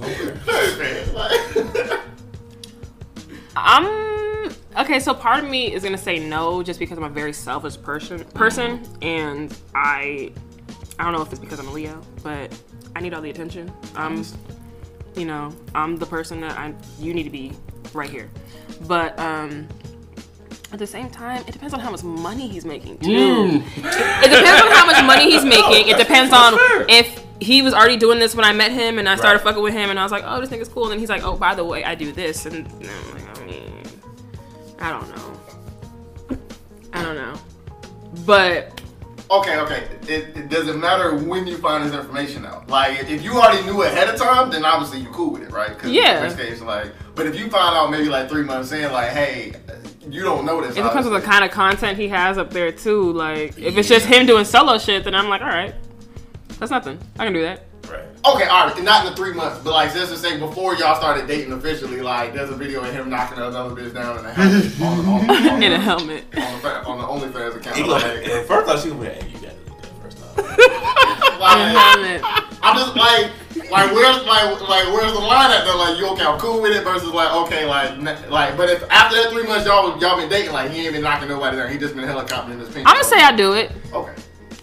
Okay, so part of me is gonna say no, just because I'm a very selfish person, and I don't know if it's because I'm a Leo, but I need all the attention. You know, I'm the person that you need to be right here. But at the same time, it depends on how much money he's making too. It depends on how much money he's making. It depends on if he was already doing this when I met him, and I started fucking with him, and I was like, oh, this nigga's cool. And then he's like, oh, by the way, I do this, and I'm like, I mean, I don't know. But okay. It doesn't matter when you find this information out. Like, if you already knew ahead of time, then obviously you're cool with it, right? Yeah. In this case, like, but if you find out maybe like 3 months in, like, hey, you don't know this. It depends on the kind of content he has up there too. Like, if it's just him doing solo shit, then I'm like, all right, that's nothing. I can do that. Right. Okay, all right. Not in the 3 months, but like, let's just say before y'all started dating officially, like, there's a video of him knocking another bitch down in a helmet. In a helmet. On the OnlyFans account. At first, I was like, hey, you got to do that first time. Like, I'm just where's the line at though? Like, you okay, I'm cool with it versus like, okay, like, but if after that 3 months y'all been dating, like, he ain't been knocking nobody down. He just been helicoptering his penis. I'm gonna say I do it. Okay.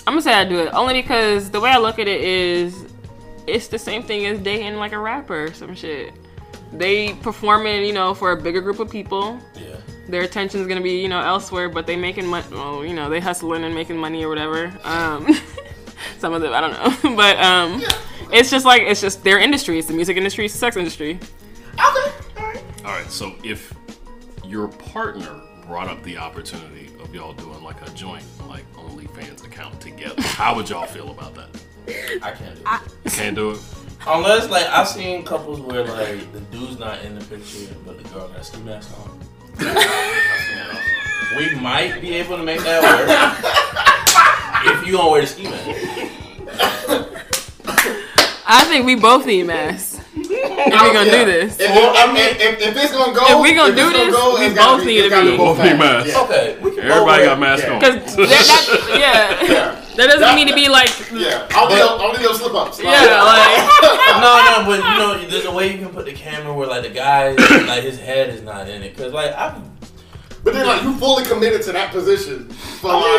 I'm gonna say I do it only because the way I look at it is, it's the same thing as dating like a rapper or some shit. They performing, you know, for a bigger group of people. Yeah. Their attention's gonna be, you know, elsewhere, but they making money. Well, you know, they hustling and making money or whatever. Some of them, I don't know, but it's just like, it's just their industry. It's the music industry, it's the sex industry. Okay, all right. So if your partner brought up the opportunity of y'all doing like a joint, like OnlyFans account together, how would y'all feel about that? I can't do it. You can't do it? Unless, like, I've seen couples where, like, the dude's not in the picture, but the girl got a ski mask on. We might be able to make that work if you don't wear the ski mask. I think we both need masks if we're going to do this. If it's going to go, we both need to be. Both need masks. Yeah. Okay. Everybody got masks on. That doesn't need to be like... Yeah, I'll do those slip-ups. Like, yeah, like... no, but, you know, there's a way you can put the camera where, like, the guy, like, his head is not in it. Because, like, I'm... But then, like, you fully committed to that position. But, like,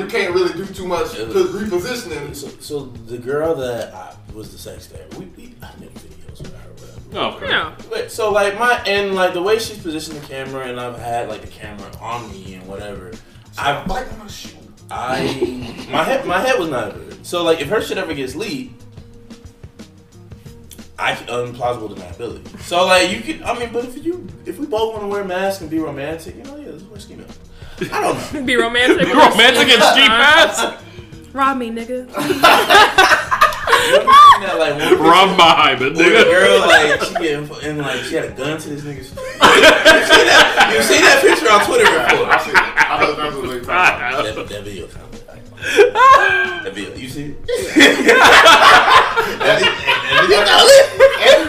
you can't really do too much repositioning. So the girl that was the sex therapist, I made videos with her. No, yeah. Wait, so like the way she's positioned the camera, and I've had like the camera on me and whatever. I bite on my shoe. My head was not good. So like if her shit ever gets leaked, implausible to my ability. So like but if we both want to wear masks and be romantic, you know, yeah, let's wear ski masks. I don't know. Be romantic. Be romantic and ski masks. Rob me, nigga. That, like, run behind it, nigga. The girl, like, she getting and like she had a gun to this nigga's. You see that picture on Twitter before? I see that. I thought that was really that video comment. That video, you see it?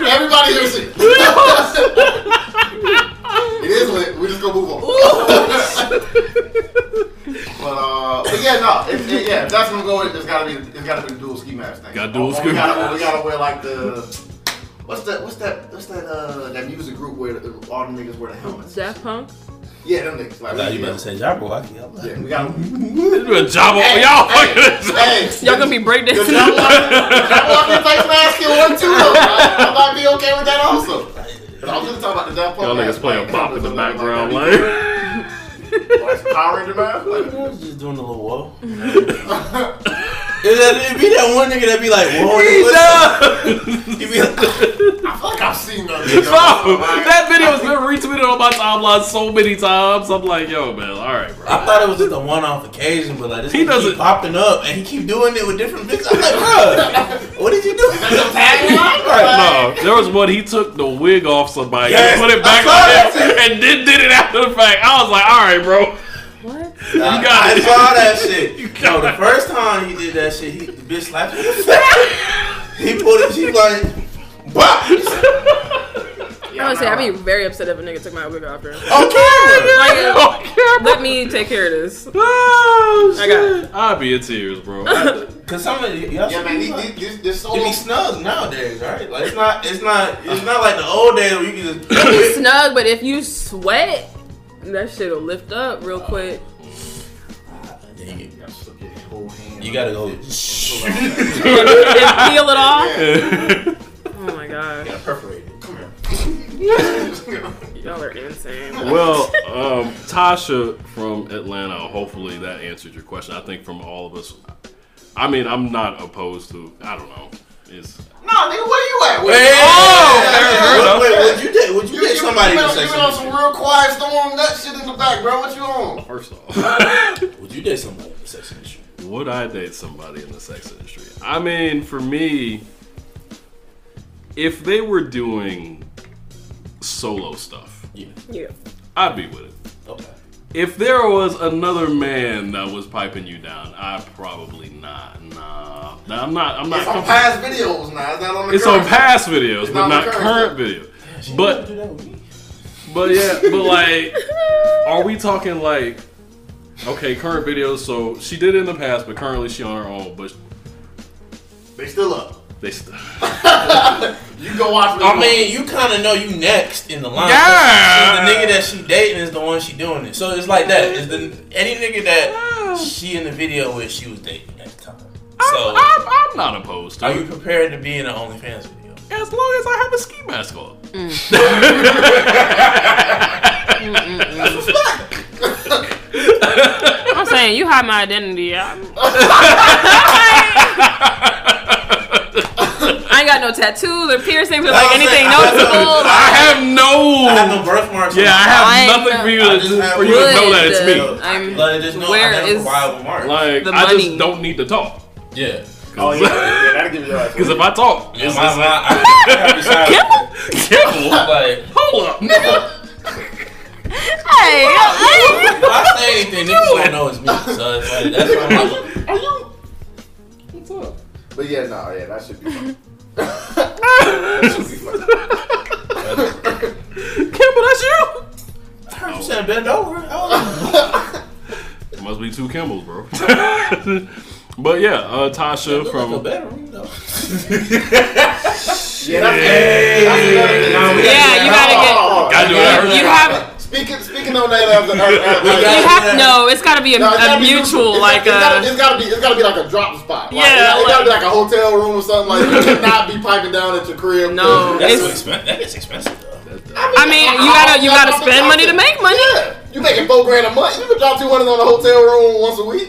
Everybody here see it. It is lit. We just gonna move on. But yeah, no, if that's gonna go. It's gotta be the dual ski mask thing. Got dual ski mask. We gotta wear like the what's that music group where all the niggas wear the helmets. Daft Punk. Yeah, them niggas. Like, you better say Jabbo. I can't help that. Yeah, we gotta do a Jabbo. Y'all fucking. Y'all gonna be breakdancing. The Jabbo face mask can work too. I might be okay with that also. But I was just talking about the Daft Punk. Y'all niggas play a bop in the background, like. Power Ranger mask? Like, I was just doing a little whoa. It'd be that one nigga that be like, whoa. He'd be like, I feel like I've seen that video. No, that video has been retweeted on my timeline so many times. I'm like, yo, man, all right, bro. I thought it was just a one-off occasion, but like this he keep popping up and he keep doing it with different bitches. I'm like, bro, what did you do? Is that a tagline? No, there was one he took the wig off somebody, put it back on him, and then did it after the fact. I was like, all right, bro. What? I saw that shit. No, the first time he did that shit, the bitch slapped him. He pulled it. She like, "What?" Yeah, honestly, I'd be very upset if a nigga took my wig off her. Okay, let me take care of this. Oh, I got it. I'll be in tears, bro. Cause some of y'all be snug nowadays, right? Like it's not like the old days where you can just it's snug. But if you sweat, that shit'll lift up real quick. You gotta go and peel it off. Oh my god. You gotta perforate it. Come here. Y'all are insane. Well, Tasha from Atlanta, hopefully that answered your question. I think from all of us, I mean, I'm not opposed to, I don't know. It's nah, nigga, where you at? Wait, would you get somebody to say something? You on some real quiet storm, that shit in the back, bro. What you on? First off, would you date somebody in the sex industry? Would I date somebody in the sex industry? I mean, for me, if they were doing solo stuff, yeah, I'd be with it. Okay. If there was another man that was piping you down, I probably not. Nah. I'm not. It's on past videos now. It's not on the current. It's on past videos, it's but not current videos. Yeah, but like, are we talking like, okay, current videos, so she did it in the past, but currently she on her own, but they still up. You go watch. I mean, you kind of know you next in the line. Yeah. The nigga that she dating is the one she doing it. So it's like that. It's any nigga that she in the video with, she was dating at the time. So I'm not opposed to it. Are you prepared to be in an OnlyFans video? As long as I have a ski mask on. That's what's up. I'm saying you hide my identity. I ain't got no tattoos or piercings or like anything noticeable. I have no birthmarks. Yeah, I have nothing for you to know that it's me. I just don't need to talk. Yeah. Oh yeah, that'll give you the right. Because if I talk, it's like, hold up, nigga. Hey, if I say anything, niggas don't know it's me. So that's what I'm like. Are you? What's up? But yeah, yeah, that should be fun. That should be fun. Campbell, that's you? I heard you said bend over. It must be two Campbells, bro. But yeah, Tasha from. Like a bedroom, though. Yeah, you gotta get. Gotta do it. You have. Speaking on that, it's gotta be a mutual, it's gotta be like a drop spot. Like, yeah, it's gotta be like a hotel room or something. Like you cannot be piping down at your crib. No, that is expensive. Though. I mean, you gotta spend money to make money. Yeah, you making $4,000 a month. You can drop $200 on a hotel room once a week.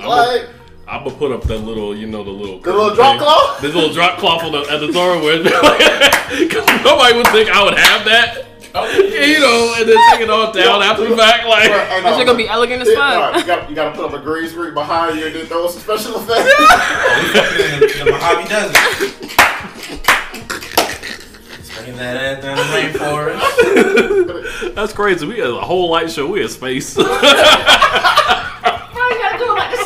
I'm gonna put up that little, the little drop cloth. This little drop cloth at the door where, because nobody would think I would have that. And then take it all down after the back, like that shit gonna be elegant as fuck. Right, you gotta put up a green screen behind you and then throw some special effects. The Mojave does it. Bringing that ass down the rainforest. That's crazy. We had a whole light show. We in space. Why you gotta do it like the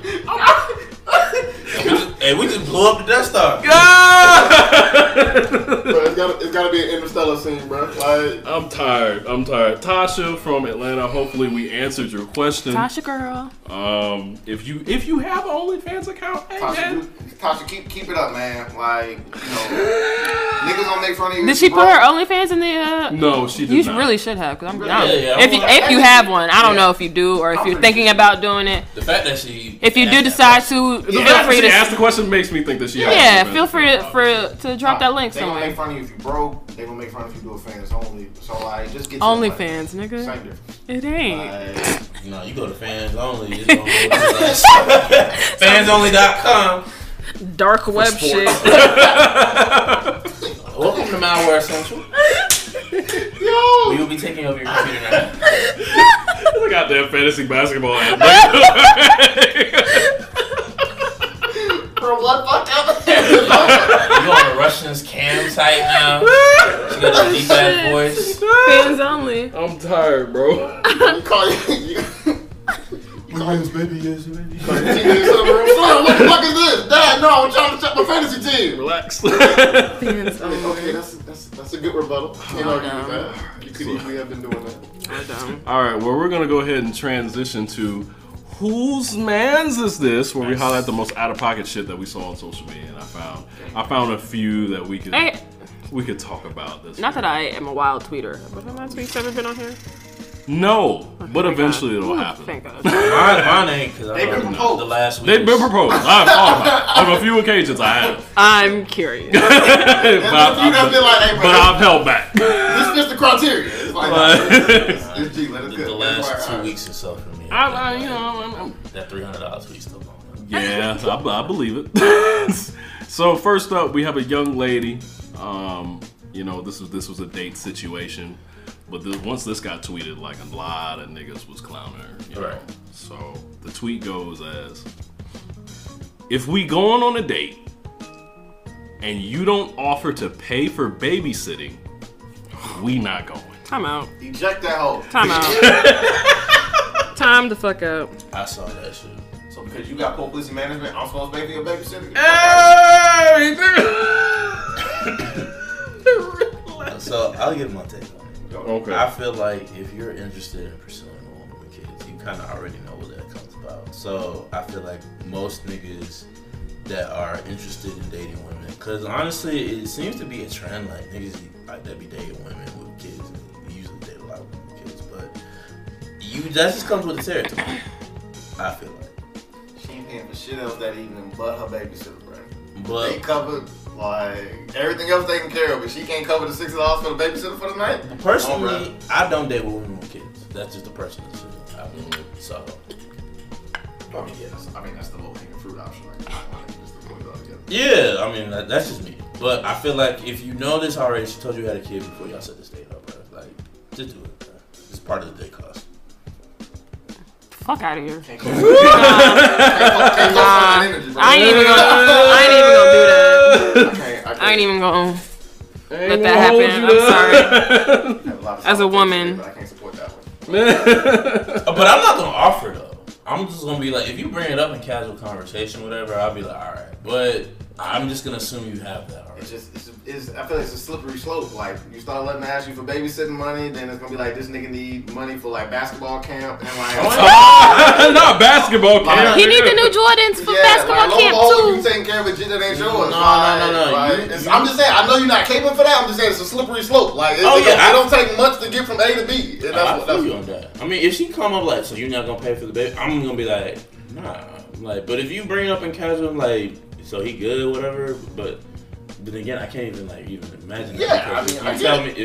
scene from Gravity? Hey, we just blew up the Death Star. Yeah. It's gotta be an interstellar scene, bro. Like, I'm tired. Tasha from Atlanta. Hopefully, we answered your question. Tasha, girl. If you have an OnlyFans account, hey, Tasha, man. Tasha, keep it up, man. Like, niggas gonna make fun of you. Did she put her OnlyFans in the? No, she did not. You really should have, because I'm down. Yeah, if you have one, I don't know if you do or if you're thinking about doing it. The fact that she, if you do decide to, feel free to ask the question makes me think that she. Yeah, feel free to drop that link somewhere. If you broke, they gonna make fun if you do a fans only. So like, just get only money. Fans, nigga. Same difference. It ain't. Like, no, you go to fans only. It's gonna fansonly.com. Dark web shit. Welcome to Malware Central. Yo, we will be taking over your computer now. Look out there, fantasy basketball. Bro, what fucked up? You on a Russian's cam site now? She got a deep ass voice. Fans only. I'm tired, bro. Maybe yes. What the fuck is this? Dad, no, I'm trying to check my fantasy team. Relax. Okay, that's a good rebuttal. Can't argue with that. You could easily have been doing that. I don't. All right, well, we're going to go ahead and transition to Whose Mans Is This? Where we highlight the most out-of-pocket shit that we saw on social media. And I found a few that we could... We could talk about this. Not that I am a wild tweeter. But have my tweets ever been on here? No, okay, but eventually it'll happen. Thank God. Mine ain't, because I've been proposed the last week. They've been proposed. I've thought about it. On a few occasions, I have. I'm curious. But I've held back. This is the criteria. It's it's G, let us go. The last 2 weeks or so for me. That $300 tweet still on. Yeah, I believe it. So first up, we have a young lady. This was a date situation, but once this got tweeted, like a lot of niggas was clowning her. Right. So the tweet goes as, if we going on a date and you don't offer to pay for babysitting, we not going. Time out. Eject that hoe. Time out. Time the fuck out. I saw that shit. So because you got poor pussy management, I'm supposed to pay for your babysitting? So I'll give my take on it. Okay. I feel like if you're interested in pursuing a woman with kids, you kind of already know what that comes about. So I feel like most niggas that are interested in dating women, because honestly, it seems to be a trend. Like niggas like that be dating women with kids. We usually date a lot of women with kids, but that just comes with the territory. I feel like she ain't paying for shit else that evening, but her babysitter, bro. But they covered. Like, everything else taken care of, but she can't cover the $6 for the babysitter for the night? Personally, I don't date with women with kids. That's just a personal decision. I mean, that's the low hanging fruit option. Yeah, I mean, that's just me. But I feel like if you know this already, she told you you had a kid before y'all set this date up, bro. Like, just do it, bro. It's part of the date cost. Fuck out of here. I ain't even gonna let that happen. I'm sorry. As a woman, I can't support that one. But I'm not gonna offer though. I'm just gonna be like, if you bring it up in casual conversation, whatever, I'll be like, all right. But I'm just gonna assume you have that. Right? I feel like it's a slippery slope. Like you start letting her ask you for babysitting money, then it's gonna be like this nigga need money for like basketball camp and like. Not basketball camp. Like, he need the new Jordans for basketball camp too. You taking care of a shit that ain't yours. No. Right? I'm just saying. I know you're not capable for that. I'm just saying it's a slippery slope. Like it don't take much to get from A to B. And I mean, if she come up like, so you're not gonna pay for the baby, I'm gonna be like, nah. Like, but if you bring it up in casual, like, so he good, whatever, but. But again, I can't even like imagine. Yeah, I mean,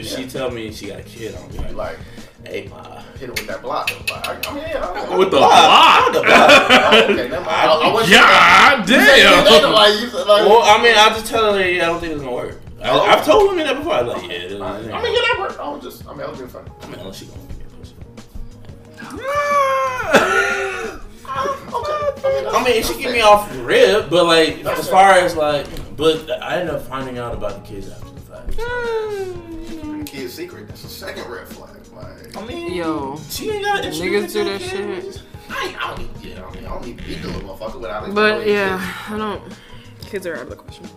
she tell me she got a kid, I'm gonna be like, hey, ma, hit her with that block. With the block? Okay, never mind. Well, I mean, I just tell her I don't think it's gonna work. I've told women that before. I was like, that worked. I was being funny. I mean, unless she gonna get it. She get me off the rib, but like as far as like. But I ended up finding out about the kids after the fact. Kid's secret. That's a second red flag. Like, I mean, yo, she ain't got niggas do that shit. I don't need to beat the little motherfucker without. But I don't. Kids are out of the question.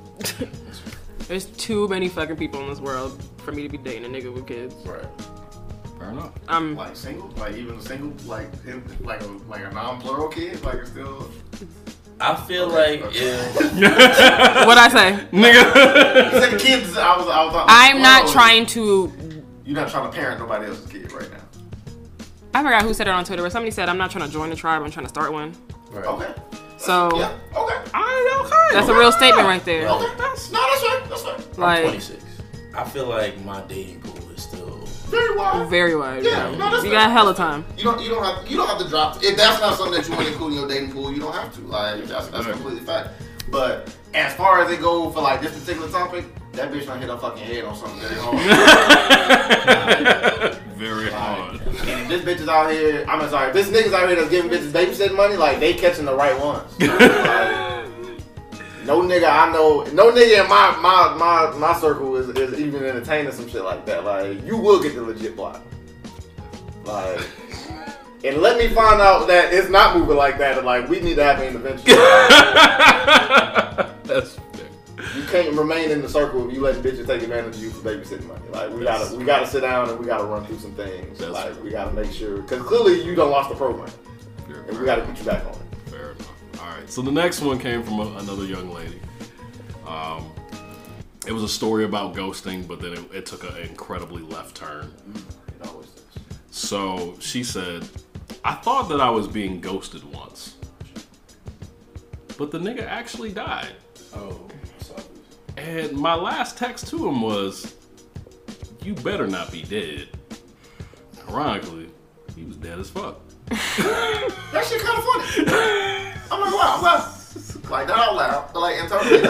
There's too many fucking people in this world for me to be dating a nigga with kids. Right. Fair enough. I'm like single. Like even a single. Like a non-plural kid. Like it's still. I feel like What'd I say? Nigga. You said kids. You're not trying to parent nobody else's kid right now. I forgot who said it on Twitter, but somebody said, I'm not trying to join a tribe, I'm trying to start one. Right. Okay. So. Yeah. Okay. That's a real statement right there. Okay. That's right. That's right. Like, I'm 26. I feel like my dating pool is still very wide. Very wide. Yeah, no, you got a hell of time. You don't have to drop. If that's not something that you want to include in your dating pool, you don't have to. Like that's completely fact. But as far as it goes for like this particular topic, that bitch done hit her fucking head on something very hard. Very hard. And if this bitch is out here, I'm sorry. If this niggas out here that's giving bitches babysitting money, like they catching the right ones. No nigga I know, no nigga in my circle is even entertaining some shit like that. Like, you will get the legit block. Like, and let me find out that it's not moving like that, and like we need to have an intervention. That's fair. You can't remain in the circle if you let bitches take advantage of you for babysitting money. Like we gotta sit down and we gotta run through some things. That's like fair. We gotta make sure, because clearly you done lost the program, fair, and we gotta put you back on it. Fair enough. All right. So the next one came from another young lady. It was a story about ghosting, but then it took an incredibly left turn. It always does. So she said, I thought that I was being ghosted once, but the nigga actually died. Oh, sorry. And my last text to him was, you better not be dead. Ironically, he was dead as fuck. That shit kind of funny. I'm like, wow. Like, not out loud, but like, in terms of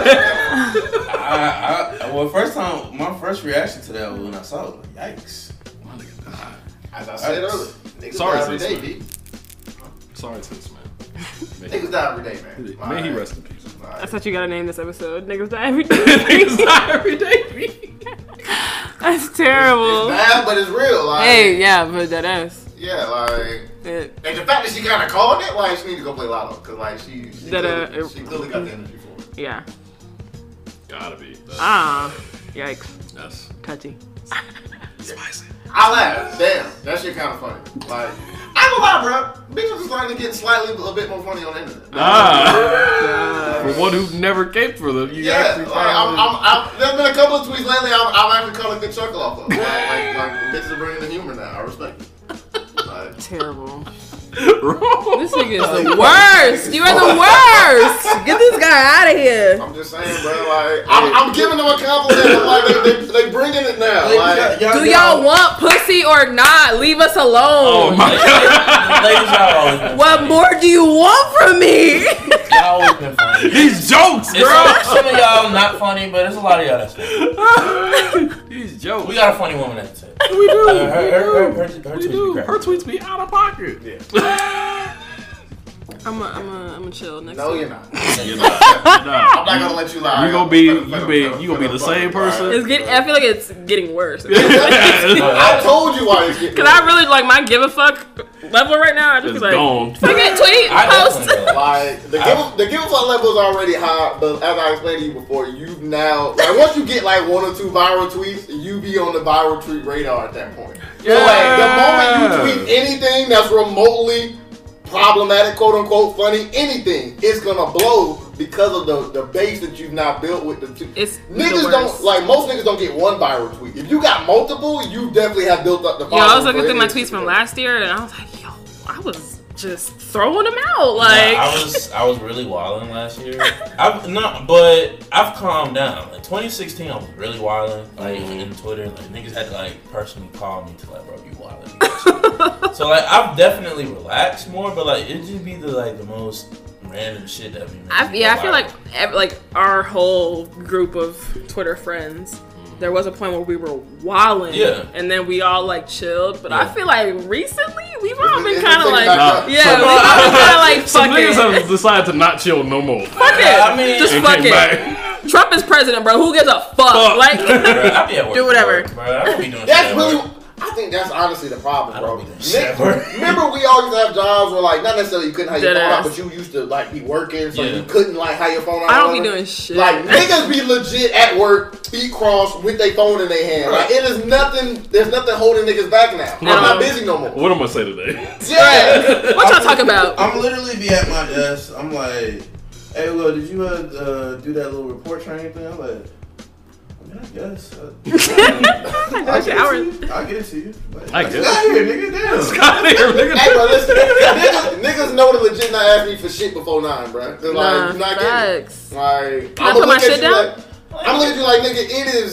well, my first reaction to that was when I saw it, like, yikes. My nigga died. As I said earlier, niggas die every day, B. Sorry to this man. Niggas die every day, man. May he rest in peace. I thought you gotta name this episode, Niggas Die Every Day. Niggas Die Every Day, B. That's terrible. It's bad, but it's real. Like, hey, yeah, but that ass. Yeah, like... It. And the fact that she kind of called it, like, she need to go play Lotto, because, like, she clearly got the energy for it. Yeah. Gotta be. Yikes. That's... Touchy. Spicy. I laugh. Damn. That shit kind of funny. Like, I don't lie, bro. Bitches is like getting slightly a bit more funny on the internet. For one who never came for them, you actually like, there's been a couple of tweets lately I've actually caught a good chuckle off of. Like, bitches are bringing the humor now. I respect it. Terrible. This nigga is the worst. You are the worst. Get this guy out of here. I'm just saying, bro. Like, I'm giving them a compliment. Like, they bringing it now. Like, do y'all want pussy or not? Leave us alone. Oh my God. What more do you want from me? Y'all always been funny. These jokes, girl. Some of y'all not funny, but there's a lot of y'all that's funny. These jokes. We got a funny woman at the table. We do. Her tweets be out of pocket. Yeah. I'm a chill next. No, you're not. You're not. I'm not gonna let you lie. You gonna be the same person. I feel like it's getting worse. I told you why it's getting worse. Cause I really like my give a fuck level right now. I just be like, fucking tweet, post. Like the give a fuck level is already high, but as I explained to you before, you now like once you get like one or two viral tweets, you be on the viral tweet radar at that point. Yeah. So like the moment you tweet anything that's remotely problematic, quote unquote, funny, anything, it's gonna blow because of the base that you've now built with the two. It's niggas don't like most niggas don't get one viral tweet. If you got multiple, you definitely have built up the viral. Yeah, I was looking through my tweets from last year and I was like, yo, I was just throwing them out. Like I was really wilding last year. I've calmed down. In 2016, I was really wilding. Like in Twitter, like niggas had to like personally call me to like, bro, you wilding. So like I've definitely relaxed more, but like it just be the most random shit that we make. I feel like our whole group of Twitter friends. There was a point where we were wilding, and then we all like chilled. But I feel like recently we've all been kind of like, we've all been kind of like, fuck it. Some niggas have decided to not chill no more. Fuck it, just fuck it. Back. Trump is president, bro. Who gives a fuck? Like, do whatever. That's really. I think that's honestly the problem, bro. Remember, we all used to have jobs where, like, not necessarily you couldn't have your phone out, but you used to, like, be working, so you couldn't, like, have your phone out. I don't be doing shit. Like, niggas be legit at work, feet crossed, with their phone in their hand. Like, it is nothing, there's nothing holding niggas back now. I'm not busy no more. What am I say today? Yeah. What y'all talking about? I'm literally be at my desk. I'm like, hey, Will, did you do that little report training thing? I'm like, I guess. I'll get it to you. Like, I guess. Out here, nigga. Damn. Out here, nigga. Hey, bro, listen. Niggas know to legit not ask me for shit before 9, bro. They're like, not facts. Getting it. Like, I'm going to look at you like, I'm looking at you like, nigga, it is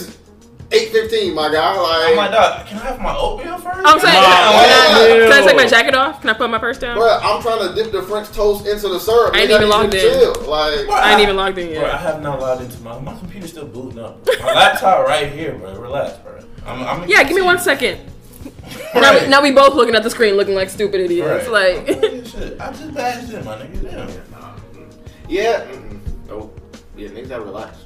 8:15, my guy. Like, I'm like, dog, can I have my oatmeal first? I'm saying, can I take my jacket off? Can I put my purse down? Bro, I'm trying to dip the French toast into the syrup. I ain't even logged in. Like, bro, I ain't even logged in yet. Bro, I have not logged into my computer's still booting up. My laptop right here, bro. Relax, bro. Give me 1 second. Right. Now we both looking at the screen, looking like stupid idiots. Right. Like, shit. I just bashed in, my nigga. Damn. Yeah. Niggas gotta relax.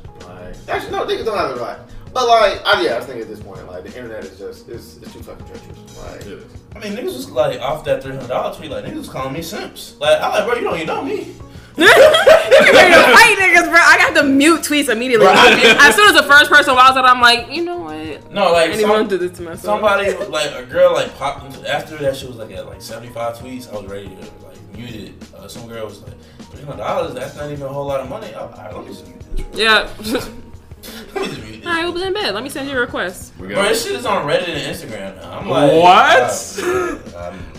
Actually, no, niggas don't have to relax. But like, I think at this point, like, the internet is just it's too fucking treacherous. Like, yeah. I mean, niggas was like off that $300 tweet, like niggas was calling me simps. Like, I like, bro, you don't even know me. White niggas, bro. I got the mute tweets immediately. As soon as the first person walks out, I'm like, you know what? No, like anyone do this to myself. Somebody like a girl like popped into, after that shit was like at like 75 tweets. I was ready to like mute it. Some girl was like, $300. That's not even a whole lot of money. I'm like, all right, let me just mute this. Yeah. Alright, Uber's in bed. Let me send you a request. Bro, this shit is on Reddit and Instagram now. I'm like, what?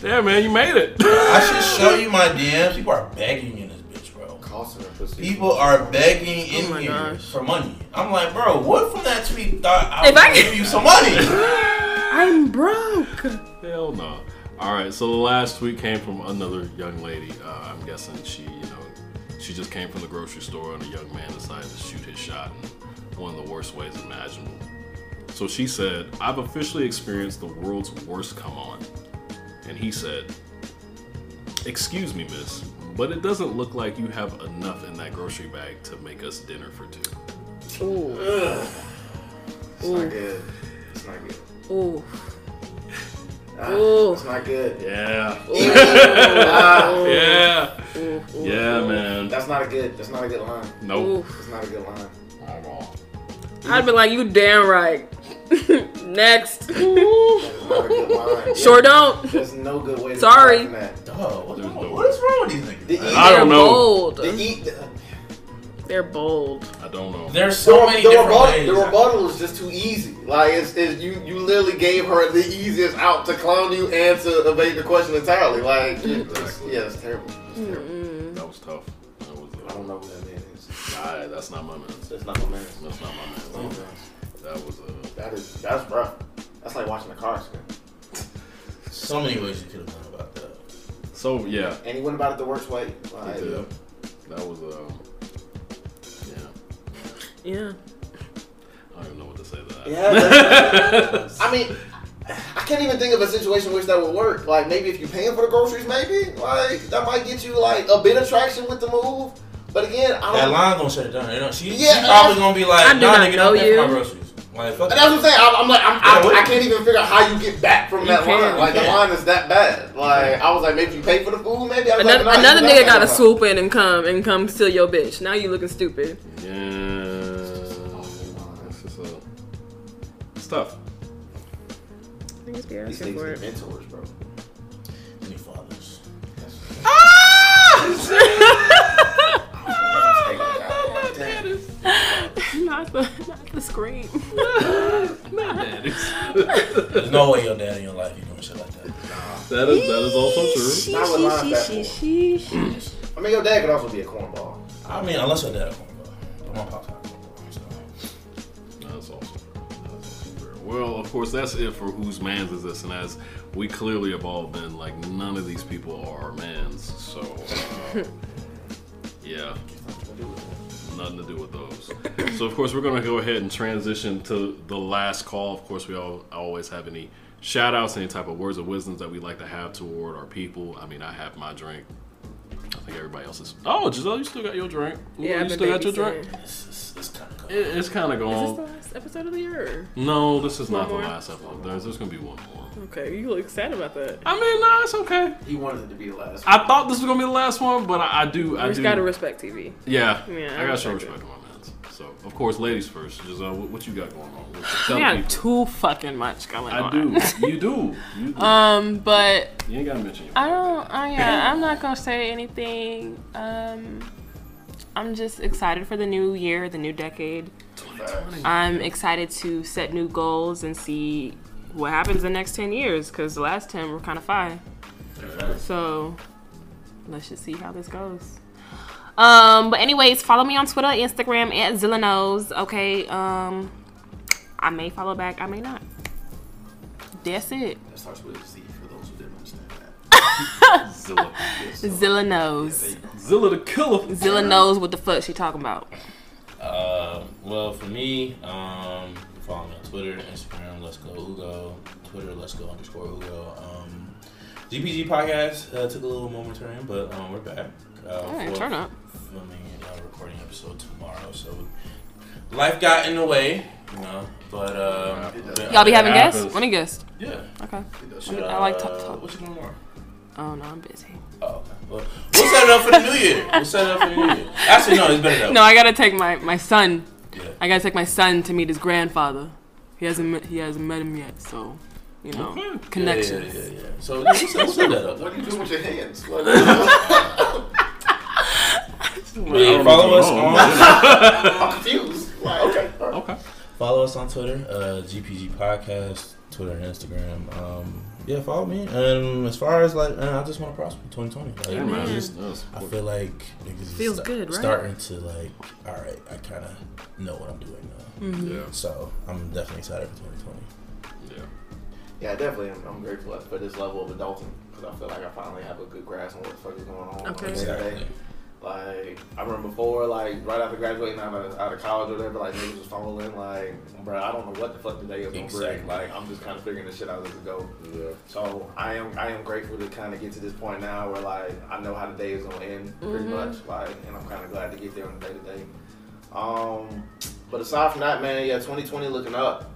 Damn, man, you made it. I should show you my DMs. People are begging in this bitch, bro. People are begging in here for money. I'm like, bro, what from that tweet thought I would give you some money? I'm broke. Hell no. Alright, so the last tweet came from another young lady. I'm guessing she just came from the grocery store and a young man decided to shoot his shot and one of the worst ways imaginable. So she said, I've officially experienced the world's worst come on. And he said, excuse me, miss, but it doesn't look like you have enough in that grocery bag to make us dinner for two. Ooh. Ugh. It's not good. It's not good. Ooh. It's not good. Yeah. Yeah. Ooh. Yeah, man. That's not a good line. Nope. It's not a good line. I'd be like, you damn right. Next. Sure don't. There's no good way to Sorry. That. Duh, what is wrong with these niggas? I don't know. Bold. They're bold. I don't know. There's so many different ways. The rebuttal is just too easy. Like, it's you literally gave her the easiest out to clown you and to evade the question entirely. Like, it's terrible. Mm-hmm. That was tough. I don't know what that means. Alright, that's not my man. That was that's rough. That's like watching a car scream. So many ways you could have done about that. So yeah. And he went about it the worst way. Like, yeah. That was Yeah. I don't even know what to say to that. Yeah. I mean, I can't even think of a situation in which that would work. Like maybe if you're paying for the groceries, maybe like that might get you like a bit of traction with the move. But again, I don't. That line gonna shut it down. You know, she's probably gonna be like, "Nah, nigga, don't pay for my groceries." Like, fuck. And that's what I'm saying. I can't even figure out how you get back from that line. Like, the line is that bad. Like, I was like, maybe you pay for the food. Maybe I was like, another nigga gotta swoop in and come steal your bitch. Now you looking stupid. Yeah, it's tough. I think it's be asking for it. Mentors, bro. Any fathers? Ah! Not the scream. Not that. There's no way your dad in your life you doing shit like that. Nah. That is also true. I mean, your dad could also be a cornball. I mean, unless your dad a cornball. My pop's not a cornball, so. That's also true. Well, of course, that's it for whose man's is this, and as we clearly have all been, like, none of these people are our man's, so, yeah. Nothing to do with those. So, of course, we're going to go ahead and transition to the last call. Of course, we all always have any shout-outs, any type of words of wisdom that we'd like to have toward our people. I mean, I have my drink. I think everybody else is... Oh, Giselle, you still got your drink. Ooh, yeah, you still got your drink? It's kind of gone. It's kind of gone. Is this the last episode of the year? No, this is not the last episode. There's going to be one more. Okay, you look sad about that. I mean, no, it's okay. He wanted it to be the last one. I thought this was going to be the last one, but I do. You just got to respect TV. Yeah I got to show respect to my mans. So, of course, ladies first. Giselle, what you got going on? I got too fucking much going on. I do. You do. But... You ain't got to mention your I'm not going to say anything. I'm just excited for the new year, the new decade. 2020. I'm excited to set new goals and see... what happens in the next 10 years, because the last 10 were kind of fine. Yeah. So, let's just see how this goes. But anyways, follow me on Twitter, Instagram, at Zilla Knows, okay? I may follow back, I may not. That's it. That starts with Z for those who didn't understand that. Zilla. Yes, Zilla Knows. Yeah, Zilla the killer. Zilla knows what the fuck she talking about. Well, for me, follow me on Twitter, Instagram, Let's Go Ugo. Twitter, Let's Go _Ugo. GPG Podcast took a little momentary, but we're back. Turn up. Filming and recording episode tomorrow, so life got in the way. you know. But y'all be having guests? Let me guess. Yeah. Okay. I like talk. What you doing tomorrow? Oh no, I'm busy. Oh, okay. Well, we'll set it up for the new year. Actually, no, it's better though. No, I gotta take my son. Yeah. I gotta take my son to meet his grandfather. He hasn't met him yet, so. You know, mm-hmm. Connections. Yeah. So, set that up. What do you do with your hands? Follow us on... I'm confused. Okay. Follow us on Twitter, GPG Podcast, Twitter and Instagram. Follow me. And as far as, I just want to prosper 2020. Like, man. I feel like niggas feels good, right? Starting to, all right, I kind of know what I'm doing now. Mm-hmm. Yeah. So, I'm definitely excited for 2020. Yeah. Yeah, definitely. I'm grateful for this level of adulting because I feel like I finally have a good grasp on what the fuck is going on. Okay. Exactly. Like, I remember before, right after graduating out of college or whatever, niggas was fumbling, bro, I don't know what the fuck the day is going to bring. I'm just kind of figuring this shit out as it goes. Yeah. So, I am grateful to kind of get to this point now where, I know how the day is going to end pretty much. And I'm kind of glad to get there on the day-to-day. But aside from that, man, yeah, 2020 looking up.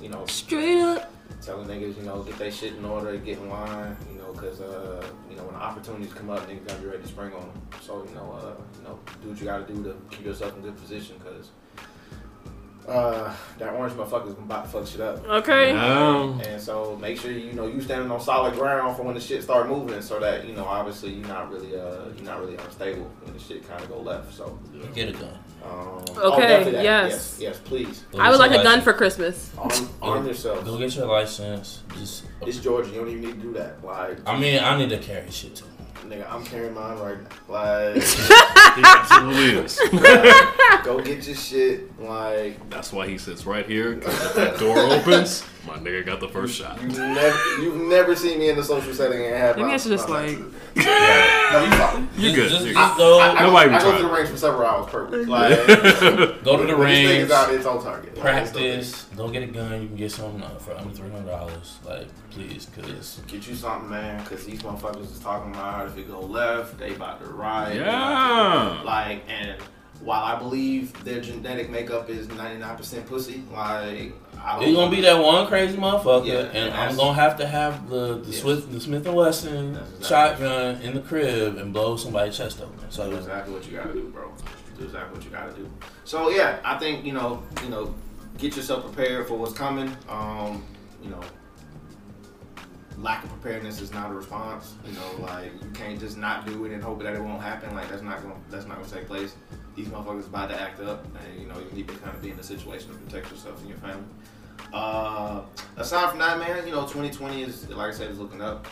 You know, straight up telling niggas, get that shit in order, get in line, because, when the opportunities come up, niggas gotta be ready to spring on them. So, do what you gotta do to keep yourself in good position, because that orange motherfucker's gonna about to fuck shit up. Okay. And so make sure, you standing on solid ground for when the shit start moving, so that, obviously you're not really unstable when the shit kind of go left. So, get a gun. Yes, please. I would like a gun for Christmas. Arm yourself. Go get your license. It's Georgia. You don't even need to do that. I need to carry shit too. Nigga, I'm carrying mine right now. Go get your shit. That's why he sits right here. If that door opens, my nigga got the first shot. You've never seen me in a social setting and have. Maybe I should just you're good. I go to the range for several hours per week. Go to the range. It's on target. Practice. Don't get a gun. You can get something for under $300. Please, cause get you something, man. Cause these motherfuckers is talking about if you go left, they about to ride. Yeah. And while I believe their genetic makeup is 99% pussy, you're gonna be that one crazy motherfucker, and I'm gonna have to have the Smith and Wesson shotgun in the crib and blow somebody's chest open. So that's exactly what you gotta do, bro. Do exactly what you gotta do. So yeah, I think get yourself prepared for what's coming. Lack of preparedness is not a response. You can't just not do it and hope that it won't happen. That's not gonna take place. These motherfuckers about to act up, and you need to kind of be in a situation to protect yourself and your family. Aside from that, man, 2020 is, like I said, is looking up.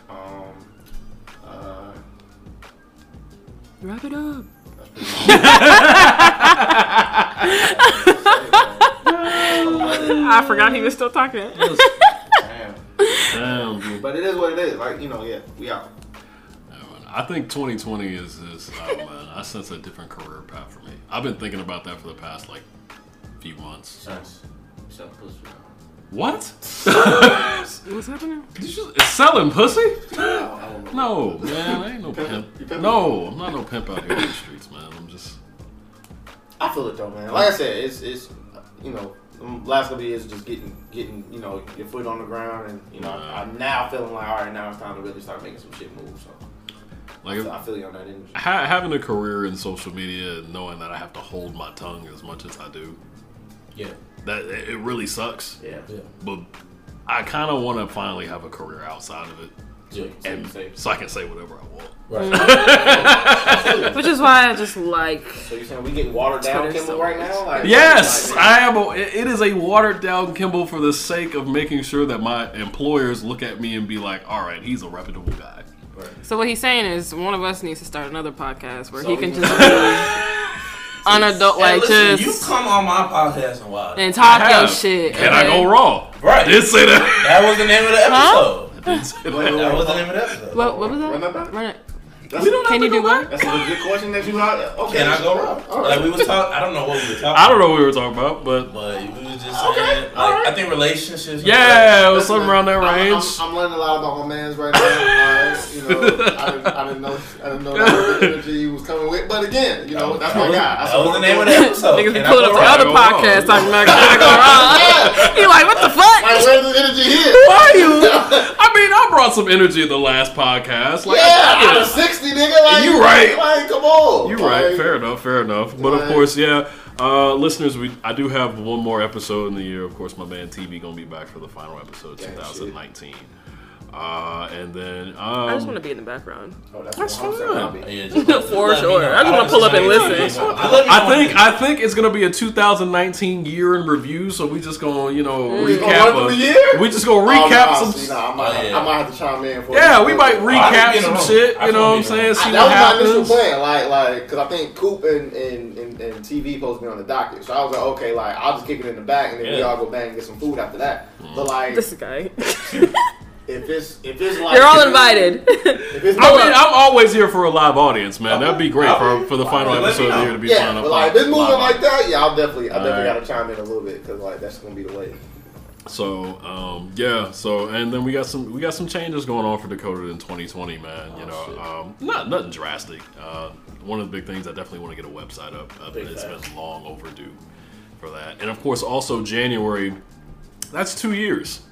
Wrap it up. That's pretty cool. I forgot he was still talking. Damn. But it is what it is. We out. I think 2020 is I sense a different career path for me. I've been thinking about that for the past few months. Selling pussy. What? What's happening? It's selling pussy? No, man, I ain't no pimp. No, I'm not no pimp out here in the streets, man. I'm just. I feel it though, man. Like I said, it's last couple years just getting your foot on the ground, and I'm now feeling all right, now it's time to really start making some shit move. So. So I feel you on that energy. Having a career in social media and knowing that I have to hold my tongue as much as I do, that it really sucks. Yeah. But I kind of want to finally have a career outside of it, so I can say whatever I want. Right. Which is why I just So you're saying we get watered down Kimble right now? Yes, I am. It is a watered down Kimble for the sake of making sure that my employers look at me and be like, "All right, he's a reputable guy." So what he's saying is one of us needs to start another podcast where he can just be an adult just. You come on my podcast and watch and talk your shit. Can I go wrong? Right. I did say that. That was the name of the episode. That was the name of the episode. What was that? Run that back. That's a good question that you had. Okay, can I go wrong? Right. Like we was talking, I don't know what we were talking about. I don't know what we were talking about, but we was just saying, like, right. I think relationships. Yeah, it was something around that range. I'm learning a lot about my man's right now. I didn't know that energy he was coming with, but again, that's my guy. That was the name of the episode. Niggas be pulling up to other podcasts talking about can I go wrong? He like, what the fuck? Like, where's the energy here? Who are you? I mean, I brought some energy in the last podcast. Like, yeah, out of 60, nigga. Like, you right. Like, come on. You right. Like, fair enough. But like, of course, yeah. Listeners, I do have one more episode in the year. Of course, my man TV gonna be back for the final episode, 2019. And then I just want to be in the background. Oh, that's fun. Yeah, for sure. I just want to pull up and listen. I think it's gonna be a 2019 year in review. So we just gonna recap. We just gonna recap some. I might have to chime in for. Yeah, we might recap some shit. You know what I'm saying? See what happens. That was my initial plan. Like, because I think Coop and TV supposed to be on the docket. So I was like, okay, like I'll just kick it in the back, and then we all go bang and get some food after that. But like this guy. If it's like you're all invited. I'm always here for a live audience, man. That'd be great for the final episode of the year to be fun. Yeah, like this moving like that, yeah, I definitely gotta chime in a little bit because like that's gonna be the way. So and then we got some changes going on for Decoded in 2020, man. Nothing drastic. One of the big things I definitely want to get a website up. It's been long overdue for that, and of course also January. That's 2 years.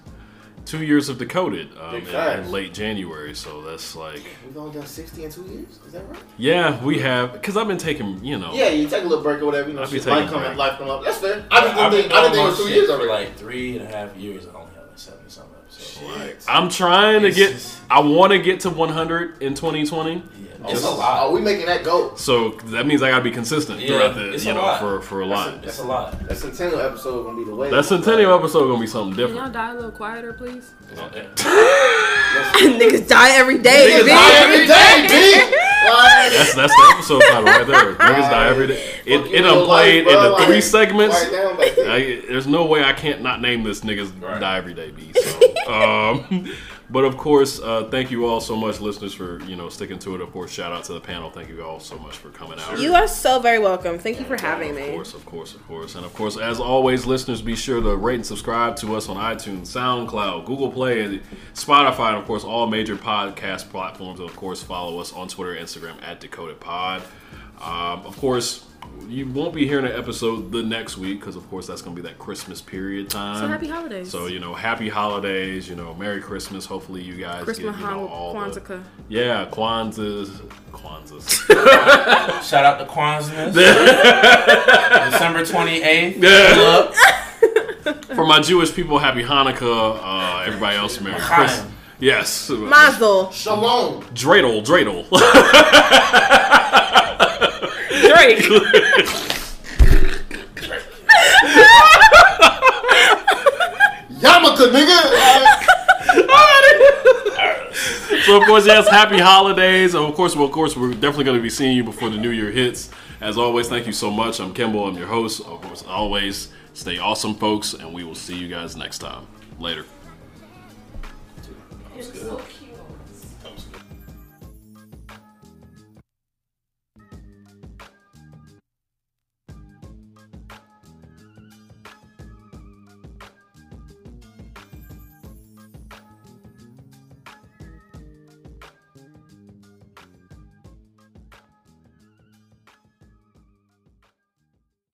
2 years of Decoded in late January, so that's like we've only done 60 in 2 years. Is that right? Yeah, we have because I've been taking Yeah, you take a little break or whatever. Life come up. That's fair. I didn't think it was 2 years already. Like 3.5 years, I only have like 70-something episodes. Like, I'm trying to get. I want to get to 100 in 2020. Yeah, it's a lot. Are we making that goal? So that means I gotta be consistent throughout the for a lot. That's a lot. That centennial episode gonna be the way. That centennial episode gonna be something different. Can y'all die a little quieter, please? Okay. Niggas die every day. Niggas die every day, B. That's the episode title right there. Niggas die every day. It unplayed into three segments. There's no way I can't not name this niggas die every day, B. So, but of course, thank you all so much, listeners, for sticking to it. Of course, shout out to the panel. Thank you all so much for coming out. You are so very welcome. Thank you for having me. Of course, and of course, as always, listeners, be sure to rate and subscribe to us on iTunes, SoundCloud, Google Play, and Spotify, and of course, all major podcast platforms. And of course, follow us on Twitter, Instagram @DecodedPod. Of course, you won't be hearing an episode the next week because, of course, that's going to be that Christmas period time. So happy holidays. So happy holidays. Merry Christmas. Hopefully, you guys Christmas get all Kwanzaa. Yeah, Kwanzaa's. Shout out to Kwanzaa. December 28th. Yeah. For my Jewish people, happy Hanukkah. Everybody else, Merry Christmas. Yes. Mazel. Shalom. Dreidel. Drake. Yamaka, nigga. So of course, yes, happy holidays. And of course, we're definitely going to be seeing you before the new year hits. As always, thank you so much. I'm Kimbo. I'm your host. Of course, always stay awesome, folks, and we will see you guys next time. Later. You're so cute.